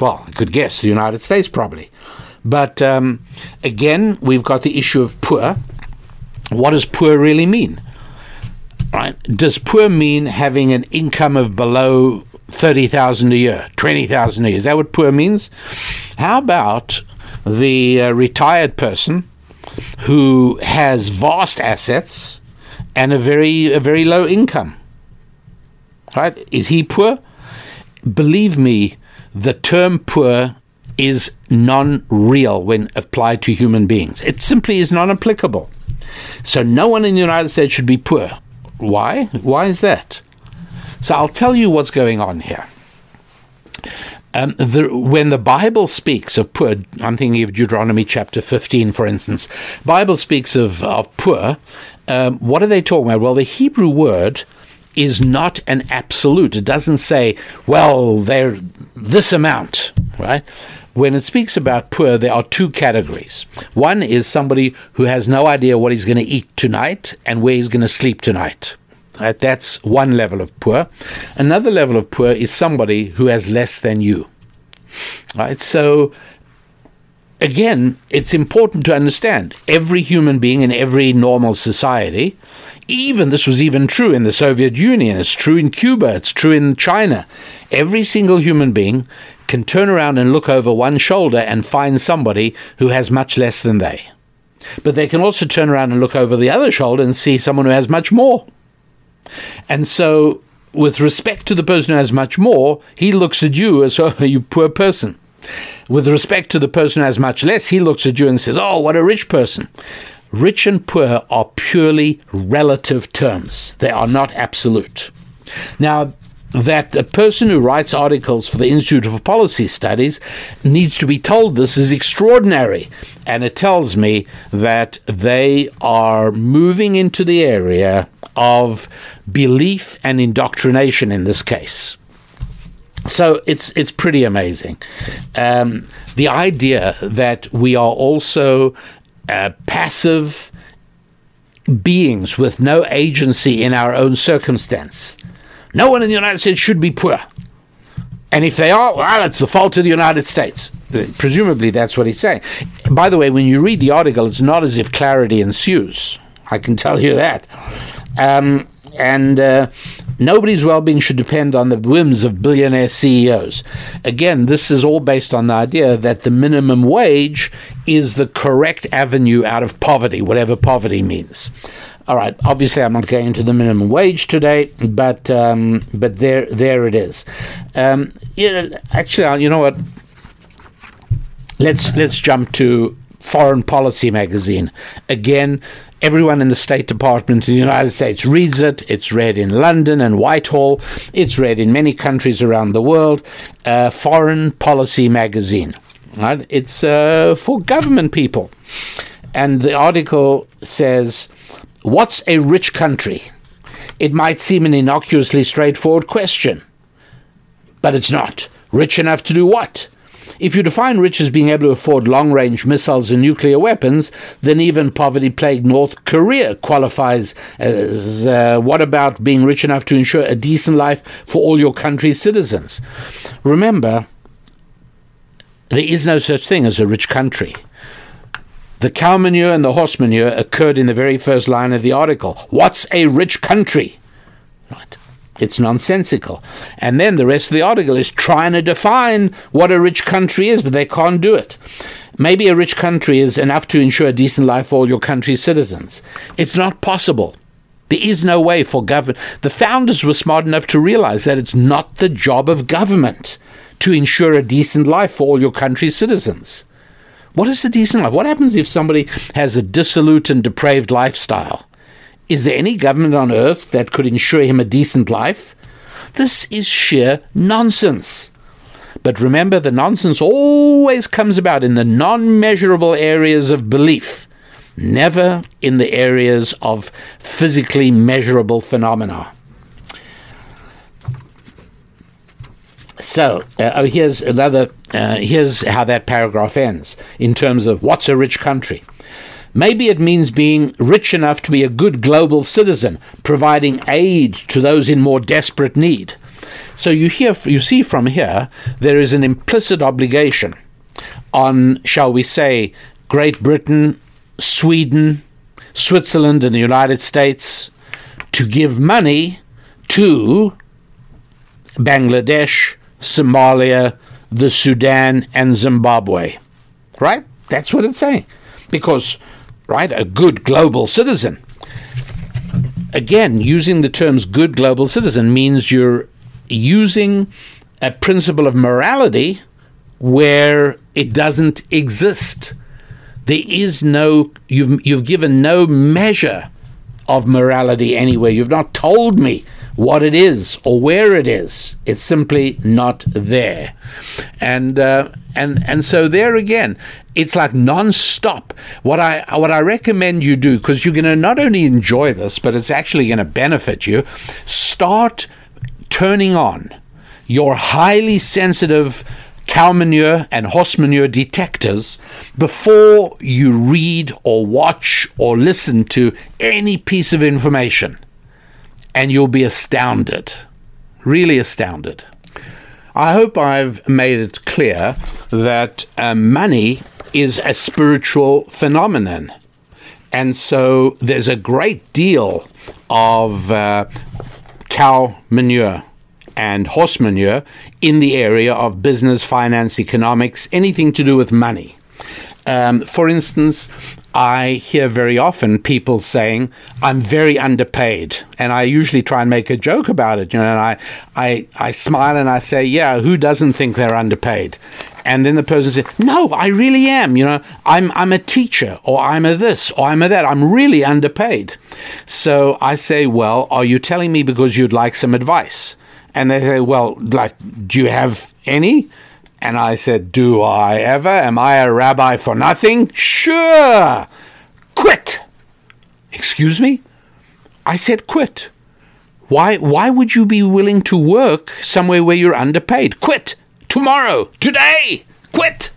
Well, I could guess the United States probably. But um, again, we've got the issue of poor. What does poor really mean? Right? Does poor mean having an income of below thirty thousand dollars a year, twenty thousand dollars a year? Is that what poor means? How about the uh, retired person who has vast assets and a very a very low income, right? Is he poor? Believe me, the term poor is non-real when applied to human beings. It simply is non-applicable. So no one in the United States should be poor. Why? Why is that? So I'll tell you what's going on here. Um, the, when the Bible speaks of poor, I'm thinking of Deuteronomy chapter fifteen, for instance. Bible speaks of, of poor. Um, what are they talking about? Well, the Hebrew word is not an absolute. It doesn't say, well, they're this amount, right? When it speaks about poor, there are two categories. One is somebody who has no idea what he's going to eat tonight and where he's going to sleep tonight. Right, that's one level of poor. Another level of poor is somebody who has less than you. Right? So, again, it's important to understand every human being in every normal society, even this was even true in the Soviet Union, it's true in Cuba, it's true in China. Every single human being can turn around and look over one shoulder and find somebody who has much less than they. But they can also turn around and look over the other shoulder and see someone who has much more. And so, with respect to the person who has much more, he looks at you as, oh, you poor person. With respect to the person who has much less, he looks at you and says, oh, what a rich person. Rich and poor are purely relative terms. They are not absolute. Now, that the person who writes articles for the Institute for Policy Studies needs to be told this is extraordinary. And it tells me that they are moving into the area of belief and indoctrination in this case. So it's it's pretty amazing. Um, the idea that we are also uh, passive beings with no agency in our own circumstance. No one in the United States should be poor. And if they are, well, it's the fault of the United States. Presumably that's what he's saying. By the way, when you read the article, it's not as if clarity ensues. I can tell you that. Um, and uh, nobody's well-being should depend on the whims of billionaire C E Os. Again, this is all based on the idea that the minimum wage is the correct avenue out of poverty, whatever poverty means. All right, obviously I'm not going into the minimum wage today, but um, but there there it is. Um, you know, actually, you know what? Let's let's jump to Foreign Policy Magazine. Again, everyone in the State Department in the United States reads it. It's read in London and Whitehall. It's read in many countries around the world. Uh, Foreign Policy Magazine. Right? It's uh, for government people. And the article says, what's a rich country? It might seem an innocuously straightforward question, but it's not. Rich enough to do what? If you define rich as being able to afford long-range missiles and nuclear weapons, then even poverty-plagued North Korea qualifies as uh, what about being rich enough to ensure a decent life for all your country's citizens? Remember, there is no such thing as a rich country. The cow manure and the horse manure occurred in the very first line of the article. What's a rich country? Right. It's nonsensical. And then the rest of the article is trying to define what a rich country is, but they can't do it. Maybe a rich country is enough to ensure a decent life for all your country's citizens. It's not possible. There is no way for government. The founders were smart enough to realize that it's not the job of government to ensure a decent life for all your country's citizens. What is a decent life? What happens if somebody has a dissolute and depraved lifestyle? Is there any government on earth that could ensure him a decent life? This is sheer nonsense. But remember, the nonsense always comes about in the non-measurable areas of belief, never in the areas of physically measurable phenomena. So, uh, oh, here's another, uh, here's how that paragraph ends in terms of what's a rich country. Maybe it means being rich enough to be a good global citizen, providing aid to those in more desperate need. So you hear, you see from here, there is an implicit obligation on, shall we say, Great Britain, Sweden, Switzerland, and the United States to give money to Bangladesh, Somalia, the Sudan, and Zimbabwe. Right? That's what it's saying. Because, right, a good global citizen. Again, using the terms good global citizen means you're using a principle of morality where it doesn't exist. There is no, you've, you've given no measure of morality anywhere. You've not told me what it is or where it is. It's simply not there. And uh, and and so there again, it's like non-stop. What I, what I recommend you do, because you're going to not only enjoy this, but it's actually going to benefit you, start turning on your highly sensitive cow manure and horse manure detectors before you read or watch or listen to any piece of information. And you'll be astounded, really astounded. I hope I've made it clear that uh, money is a spiritual phenomenon. And so there's a great deal of uh, cow manure and horse manure in the area of business, finance, economics, anything to do with money. Um, for instance, I hear very often people saying, I'm very underpaid. And I usually try and make a joke about it. You know, and I, I, I smile and I say, yeah, who doesn't think they're underpaid? And then the person says, no, I really am. You know, I'm, I'm a teacher, or I'm a this, or I'm a that. I'm really underpaid. So I say, well, are you telling me because you'd like some advice? And they say, well, like, do you have any? And I said, do I ever? Am I a rabbi for nothing? Sure. Quit. Excuse me? I said quit. Why, why would you be willing to work somewhere where you're underpaid? Quit. Tomorrow. Today. Quit.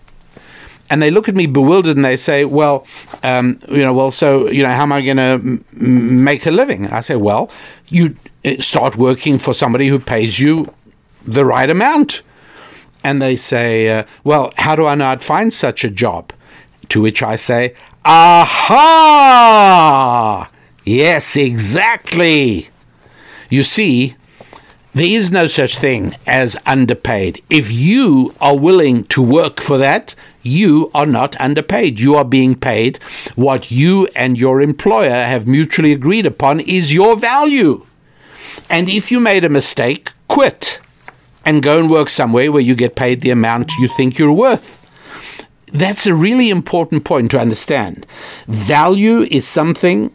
And they look at me bewildered and they say, well, um, you know, well, so, you know, how am I going to m- make a living? And I say, well, you start working for somebody who pays you the right amount. And they say, uh, well, how do I know I'd find such a job? To which I say, aha! Yes, exactly. You see, there is no such thing as underpaid. If you are willing to work for that, you are not underpaid. You are being paid what you and your employer have mutually agreed upon is your value. And if you made a mistake, quit. And go and work somewhere where you get paid the amount you think you're worth. That's a really important point to understand. Value is something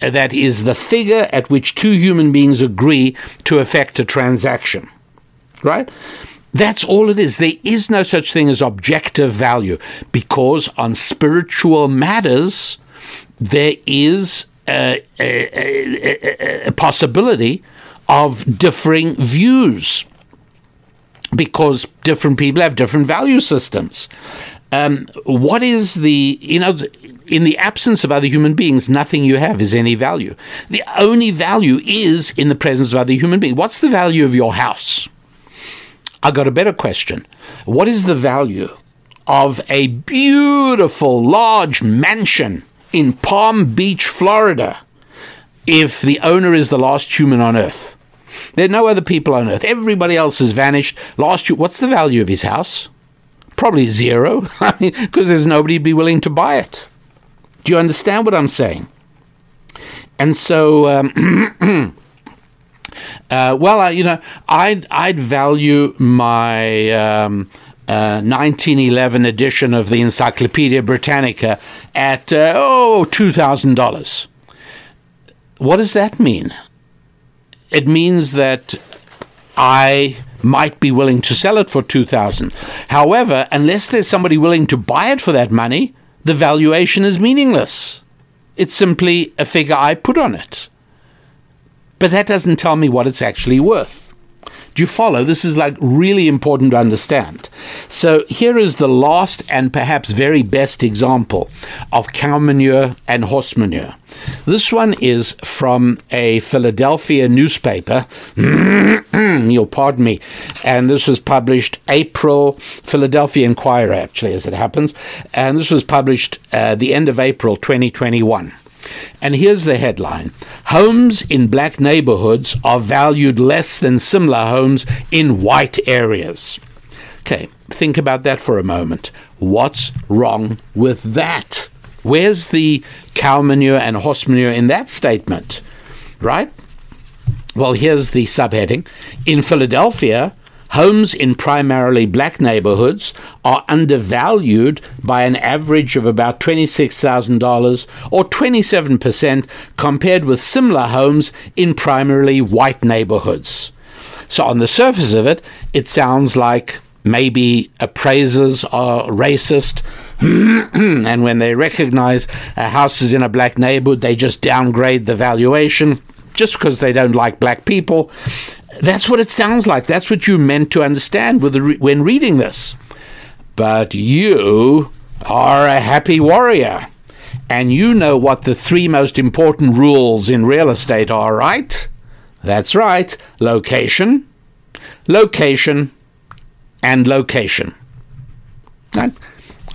that is the figure at which two human beings agree to effect a transaction, right? That's all it is. There is no such thing as objective value, because on spiritual matters, there is a, a, a, a possibility of differing views, because different people have different value systems. Um, what is the, you know, in the absence of other human beings, nothing you have is any value. The only value is in the presence of other human beings. What's the value of your house? I got a better question. What is the value of a beautiful, large mansion in Palm Beach, Florida, if the owner is the last human on earth? There are no other people on earth. Everybody else has vanished. Last year, what's the value of his house? Probably zero, because there's nobody be willing to buy it. Do you understand what I'm saying? And so, um, uh, well, I, you know, I'd, I'd value my um, uh, nineteen eleven edition of the Encyclopedia Britannica at, uh, oh, two thousand dollars. What does that mean? It means that I might be willing to sell it for two thousand dollars. However, unless there's somebody willing to buy it for that money, the valuation is meaningless. It's simply a figure I put on it. But that doesn't tell me what it's actually worth. Do you follow? This is like really important to understand. So here is the last and perhaps very best example of cow manure and horse manure. This one is from a Philadelphia newspaper. You'll pardon me. And this was published April, Philadelphia Inquirer, actually, as it happens. And this was published uh, the end of April twenty twenty-one. And here's the headline. Homes in black neighborhoods are valued less than similar homes in white areas. Okay, think about that for a moment. What's wrong with that? Where's the cow manure and horse manure in that statement, right? Well, here's the subheading. In Philadelphia, homes in primarily black neighborhoods are undervalued by an average of about twenty-six thousand dollars or twenty-seven percent compared with similar homes in primarily white neighborhoods. So on the surface of it, it sounds like maybe appraisers are racist, and when they recognize a house is in a black neighborhood, they just downgrade the valuation just because they don't like black people. That's what it sounds like. That's what you meant to understand with the re- when reading this. But you are a happy warrior, and you know what the three most important rules in real estate are, right? That's right. Location, location, and location. Right?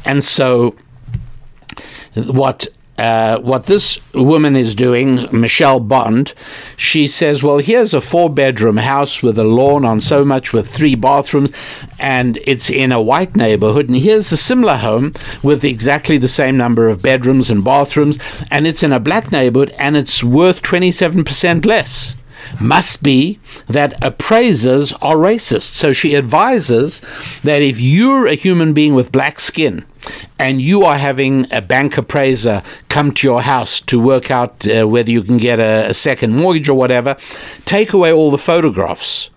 And so what uh, what this woman is doing, Michelle Bond, she says, well, here's a four-bedroom house with a lawn on so much with three bathrooms, and it's in a white neighborhood. And here's a similar home with exactly the same number of bedrooms and bathrooms, and it's in a black neighborhood, and it's worth twenty-seven percent less. Must be that appraisers are racist. So she advises that if you're a human being with black skin and you are having a bank appraiser come to your house to work out uh, whether you can get a, a second mortgage or whatever, take away all the photographs.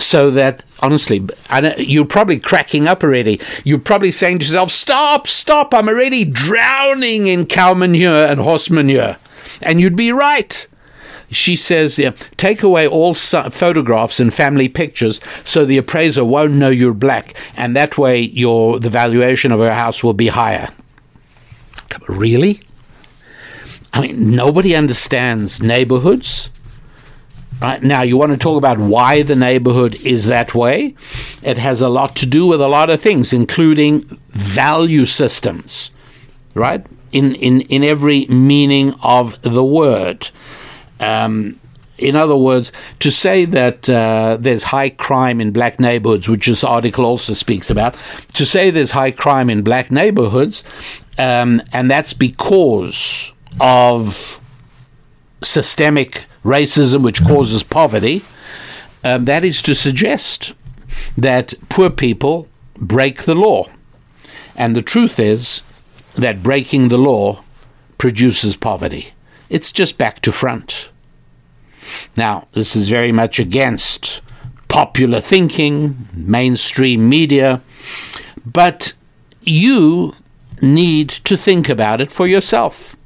So that, honestly, I know, you're probably cracking up already. You're probably saying to yourself, stop, stop, I'm already drowning in cow manure and horse manure. And you'd be right. She says, yeah, take away all so- photographs and family pictures so the appraiser won't know you're black, and that way your the valuation of her house will be higher. Really? I mean, nobody understands neighborhoods. Right? Now, you want to talk about why the neighborhood is that way? It has a lot to do with a lot of things, including value systems, right? In, in, in every meaning of the word. Um, in other words, to say that uh, there's high crime in black neighborhoods, which this article also speaks about, to say there's high crime in black neighborhoods, um, and that's because of systemic racism, which causes poverty, um, that is to suggest that poor people break the law. And the truth is that breaking the law produces poverty. It's just back to front. Now, this is very much against popular thinking, mainstream media, but you need to think about it for yourself.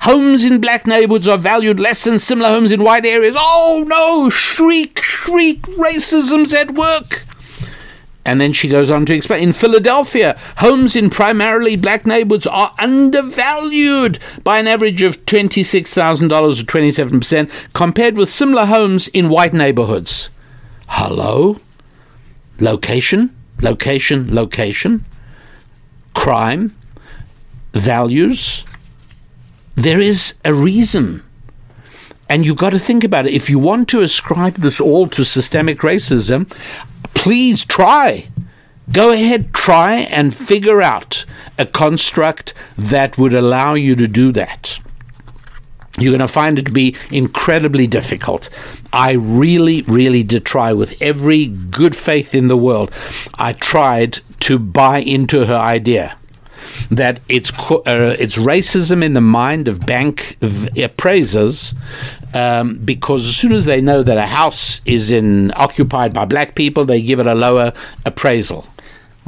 Homes in black neighborhoods are valued less than similar homes in white areas. Oh, no, shriek, shriek, racism's at work. And then she goes on to explain, in Philadelphia, homes in primarily black neighborhoods are undervalued by an average of twenty-six thousand dollars or twenty-seven percent compared with similar homes in white neighborhoods. Hello? Location, location, location, crime, values. There is a reason. And you've got to think about it. If you want to ascribe this all to systemic racism, please try. Go ahead, try and figure out a construct that would allow you to do that. you're going to find it to be incredibly difficult. I really, really did try with every good faith in the world. I tried to buy into her idea that it's uh, it's racism in the mind of bank v- appraisers um, because as soon as they know that a house is in occupied by black people, they give it a lower appraisal.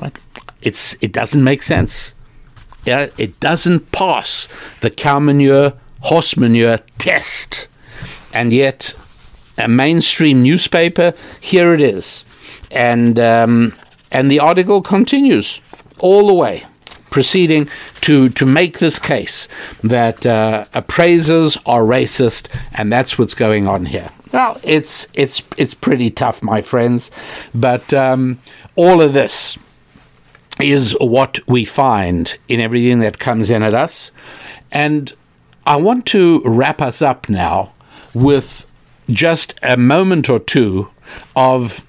Right? It's it doesn't make sense. It doesn't pass the cow manure, horse manure test. And yet, a mainstream newspaper, here it is. And um, and the article continues all the way, proceeding to, to make this case that uh, appraisers are racist, and that's what's going on here. Well, it's it's it's pretty tough, my friends. But um, all of this is what we find in everything that comes in at us. And I want to wrap us up now with just a moment or two of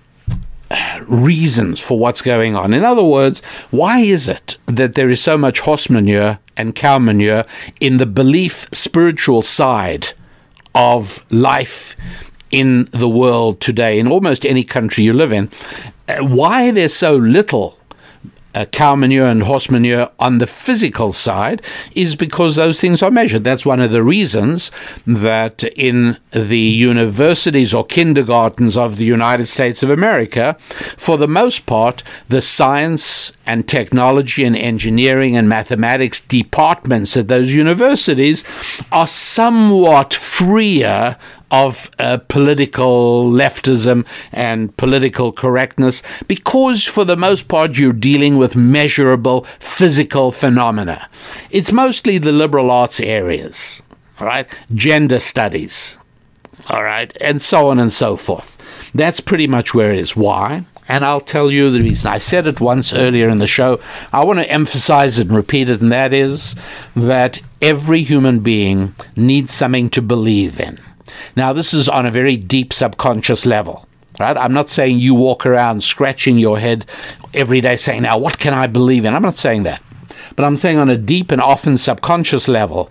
reasons for what's going on. In other words, why is it that there is so much horse manure and cow manure in the belief, spiritual side of life in the world today, in almost any country you live in? Why there's so little Uh, cow manure and horse manure on the physical side is because those things are measured. That's one of the reasons that in the universities or kindergartens of the United States of America, for the most part, the science and technology and engineering and mathematics departments at those universities are somewhat freer of uh, political leftism and political correctness, because for the most part you're dealing with measurable physical phenomena. It's mostly the liberal arts areas, all right, gender studies, all right, and so on and so forth. That's pretty much where it is. Why? And I'll tell you the reason. I said it once earlier in the show. I want to emphasize it and repeat it, and that is that every human being needs something to believe in. Now, this is on a very deep subconscious level, right? I'm not saying you walk around scratching your head every day saying, now, what can I believe in? I'm not saying that. But I'm saying on a deep and often subconscious level,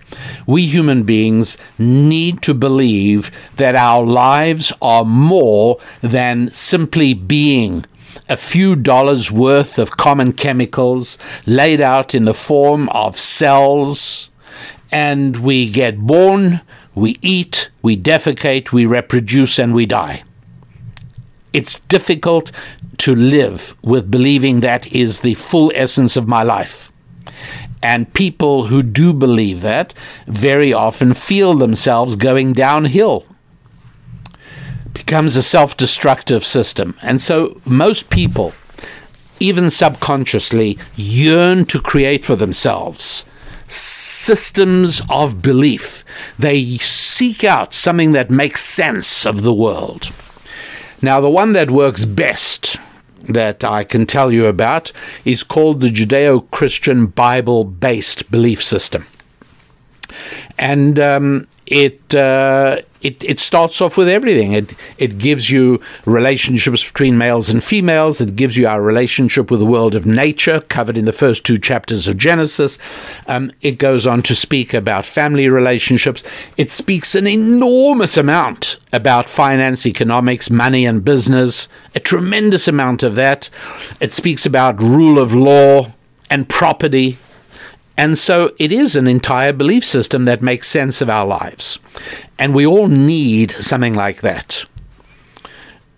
we human beings need to believe that our lives are more than simply being a few dollars worth of common chemicals laid out in the form of cells, and we get born, we eat, we defecate, we reproduce, and we die. It's difficult to live with believing that is the full essence of my life. And people who do believe that very often feel themselves going downhill. It becomes a self-destructive system. And so most people, even subconsciously, yearn to create for themselves systems of belief. They seek out something that makes sense of the world. Now, the one that works best that I can tell you about is called the Judeo-Christian Bible-based belief system. And um, it, uh, it it starts off with everything. It it gives you relationships between males and females. It gives you our relationship with the world of nature, covered in the first two chapters of Genesis. Um, it goes on to speak about family relationships. It speaks an enormous amount about finance, economics, money, and business, a tremendous amount of that. It speaks about rule of law and property. And so it is an entire belief system that makes sense of our lives. And we all need something like that.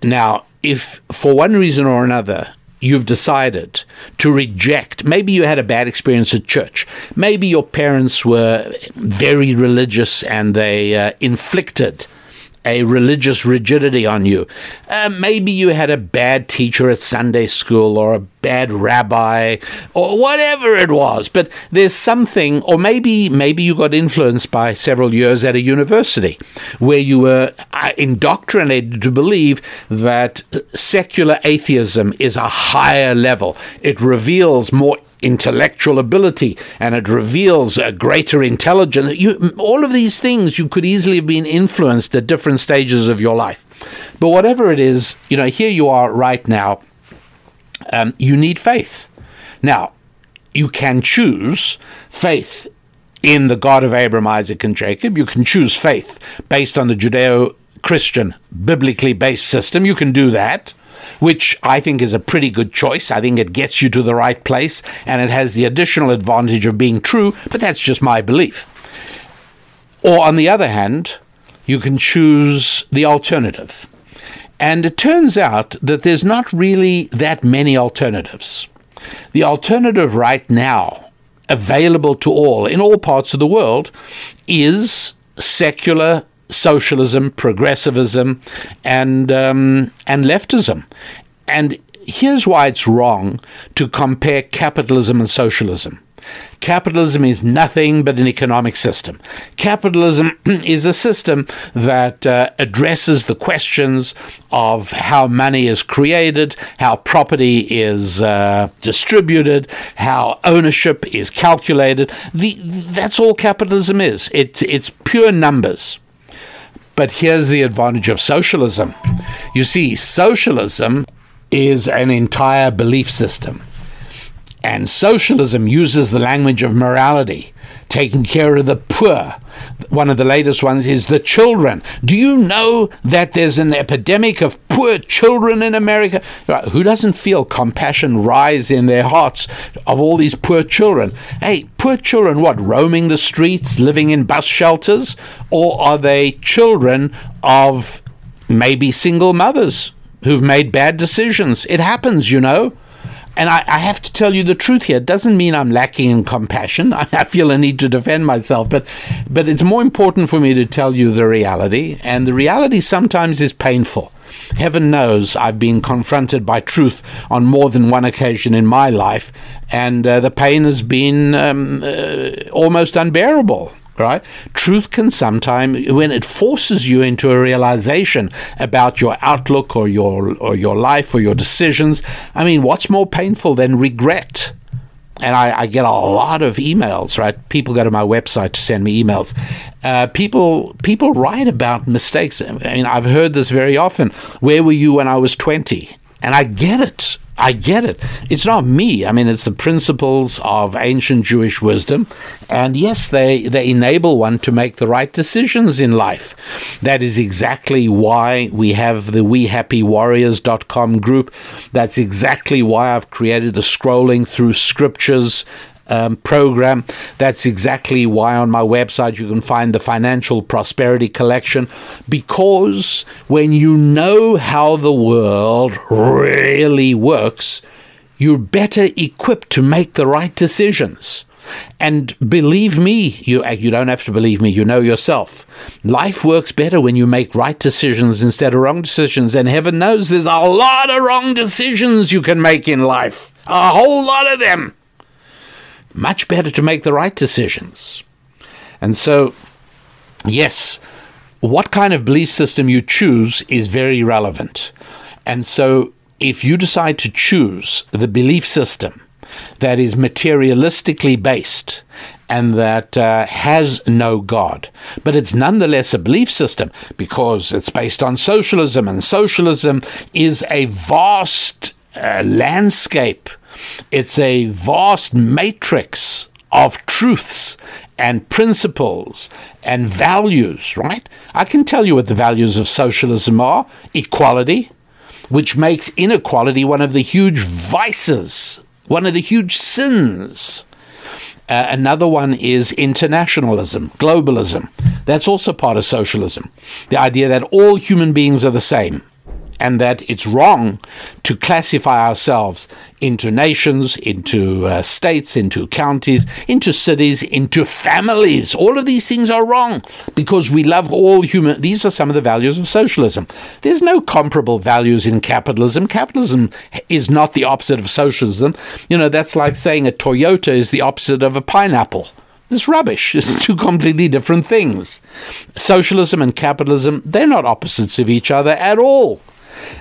Now, if for one reason or another you've decided to reject, maybe you had a bad experience at church, maybe your parents were very religious and they uh, inflicted a religious rigidity on you. Uh, maybe you had a bad teacher at Sunday school or a bad rabbi or whatever it was. But there's something, or maybe maybe you got influenced by several years at a university where you were indoctrinated to believe that secular atheism is a higher level. It reveals more intellectual ability, and it reveals a greater intelligence. You, all of these things, you could easily have been influenced at different stages of your life. But whatever it is, you know, here you are right now. Um, you need faith. Now, you can choose faith in the God of Abraham, Isaac, and Jacob. You can choose faith based on the Judeo-Christian, biblically based system. You can do that, which I think is a pretty good choice. I think it gets you to the right place, and it has the additional advantage of being true, but that's just my belief. Or on the other hand, you can choose the alternative. And it turns out that there's not really that many alternatives. The alternative right now, available to all in all parts of the world, is secular socialism, progressivism, and um, and leftism. And here's why it's wrong to compare capitalism and socialism. Capitalism is nothing but an economic system. Capitalism is a system that uh, addresses the questions of how money is created, how property is uh, distributed, how ownership is calculated. The, that's all capitalism is. It, it's pure numbers. But here's the advantage of socialism. You see, socialism is an entire belief system. And socialism uses the language of morality, taking care of the poor. One of the latest ones is the children. Do you know that there's an epidemic of poor children in America? Who doesn't feel compassion rise in their hearts of all these poor children? Hey, poor children, what, roaming the streets, living in bus shelters? Or are they children of maybe single mothers who've made bad decisions? It happens, you know. And I, I have to tell you the truth here. It doesn't mean I'm lacking in compassion. I, I feel a need to defend myself. But but it's more important for me to tell you the reality. And the reality sometimes is painful. Heaven knows I've been confronted by truth on more than one occasion in my life. And uh, the pain has been um, uh, almost unbearable. Right? Truth can sometimes, when it forces you into a realization about your outlook or your or your life or your decisions, I mean, what's more painful than regret? And I, I get a lot of emails, right? People go to my website to send me emails. Uh, people people write about mistakes. I mean, I've heard this very often. Where were you when I was twenty? And I get it. I get it. It's not me. I mean, it's the principles of ancient Jewish wisdom. And yes, they, they enable one to make the right decisions in life. That is exactly why we have the We Happy Warriors dot com group. That's exactly why I've created the Scrolling Through Scriptures Um, program. That's exactly why on my website you can find the Financial Prosperity Collection, because when you know how the world really works, you're better equipped to make the right decisions. And believe me, you you don't have to believe me, you know yourself. Life works better when you make right decisions instead of wrong decisions. And heaven knows there's a lot of wrong decisions you can make in life. A whole lot of them. Much better to make the right decisions. And so, yes, what kind of belief system you choose is very relevant. And so if you decide to choose the belief system that is materialistically based and that uh, has no God, but it's nonetheless a belief system because it's based on socialism, and socialism is a vast uh, landscape. It's a vast matrix of truths and principles and values, right? I can tell you what the values of socialism are. Equality, which makes inequality one of the huge vices, one of the huge sins. Uh, another one is internationalism, globalism. That's also part of socialism. The idea that all human beings are the same, and that it's wrong to classify ourselves into nations, into uh, states, into counties, into cities, into families. All of these things are wrong because we love all human. These are some of the values of socialism. There's no comparable values in capitalism. Capitalism is not the opposite of socialism. You know, that's like saying a Toyota is the opposite of a pineapple. It's rubbish. It's two completely different things. Socialism and capitalism, they're not opposites of each other at all.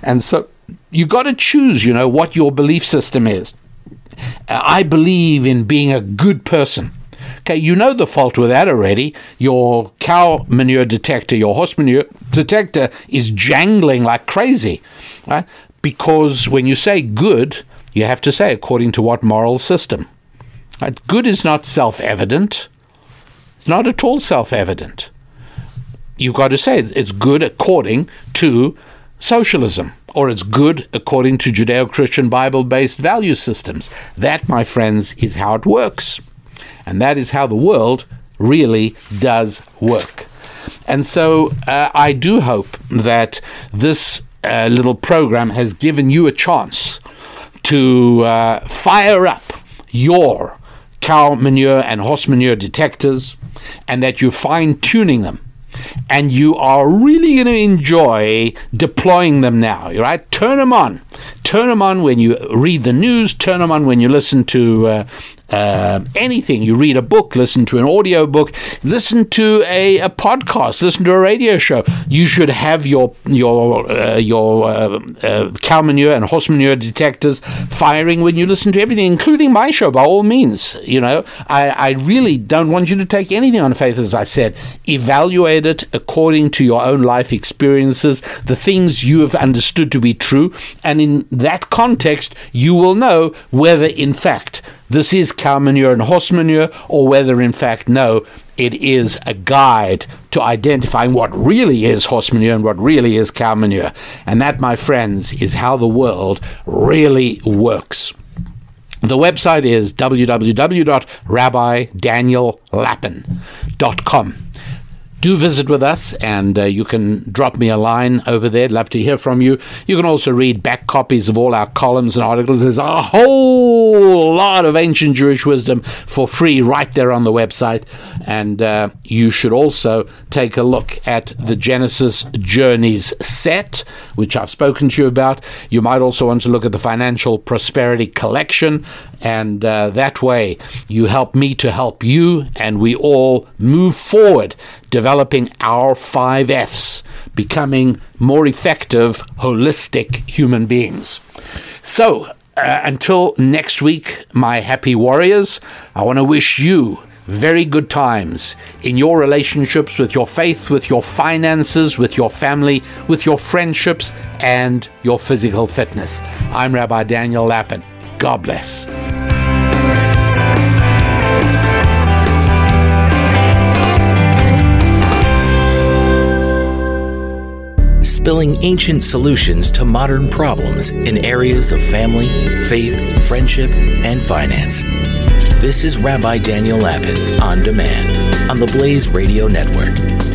And so you got to choose, you know, what your belief system is. I believe in being a good person. Okay, you know the fault with that already. Your cow manure detector, your horse manure detector is jangling like crazy, right? Because when you say good, you have to say according to what moral system. Right? Good is not self-evident. It's not at all self-evident. You've got to say it's good according to socialism, or it's good according to Judeo-Christian Bible-based value systems. That, my friends, is how it works. And that is how the world really does work. And so uh, I do hope that this uh, little program has given you a chance to uh, fire up your cow manure and horse manure detectors, and that you're fine-tuning them. And you are really going to enjoy deploying them now, right? Turn them on. Turn them on when you read the news. Turn them on when you listen to uh, uh, anything. You read a book, listen to an audio book, listen to a, a podcast, listen to a radio show. You should have your your uh, your uh, uh, cow manure and horse manure detectors firing when you listen to everything, including my show, by all means. You know, I, I really don't want you to take anything on faith, as I said. Evaluate it according to your own life experiences, the things you have understood to be true, and in that context, you will know whether, in fact, this is cow manure and horse manure, or whether, in fact, no, it is a guide to identifying what really is horse manure and what really is cow manure. And that, my friends, is how the world really works. The website is w w w dot rabbi daniel lapin dot com. Do visit with us, and uh, you can drop me a line over there. Love to hear from you. You can also read back copies of all our columns and articles. There's a whole lot of ancient Jewish wisdom for free right there on the website. And uh, you should also take a look at the Genesis Journeys set, which I've spoken to you about. You might also want to look at the Financial Prosperity Collection, and uh, that way you help me to help you, and we all move forward, developing our five F's, becoming more effective, holistic human beings. So, uh, until next week, my happy warriors, I want to wish you very good times in your relationships with your faith, with your finances, with your family, with your friendships, and your physical fitness. I'm Rabbi Daniel Lapin. God bless. Spilling ancient solutions to modern problems in areas of family, faith, friendship, and finance. This is Rabbi Daniel Lapin On Demand on the Blaze Radio Network.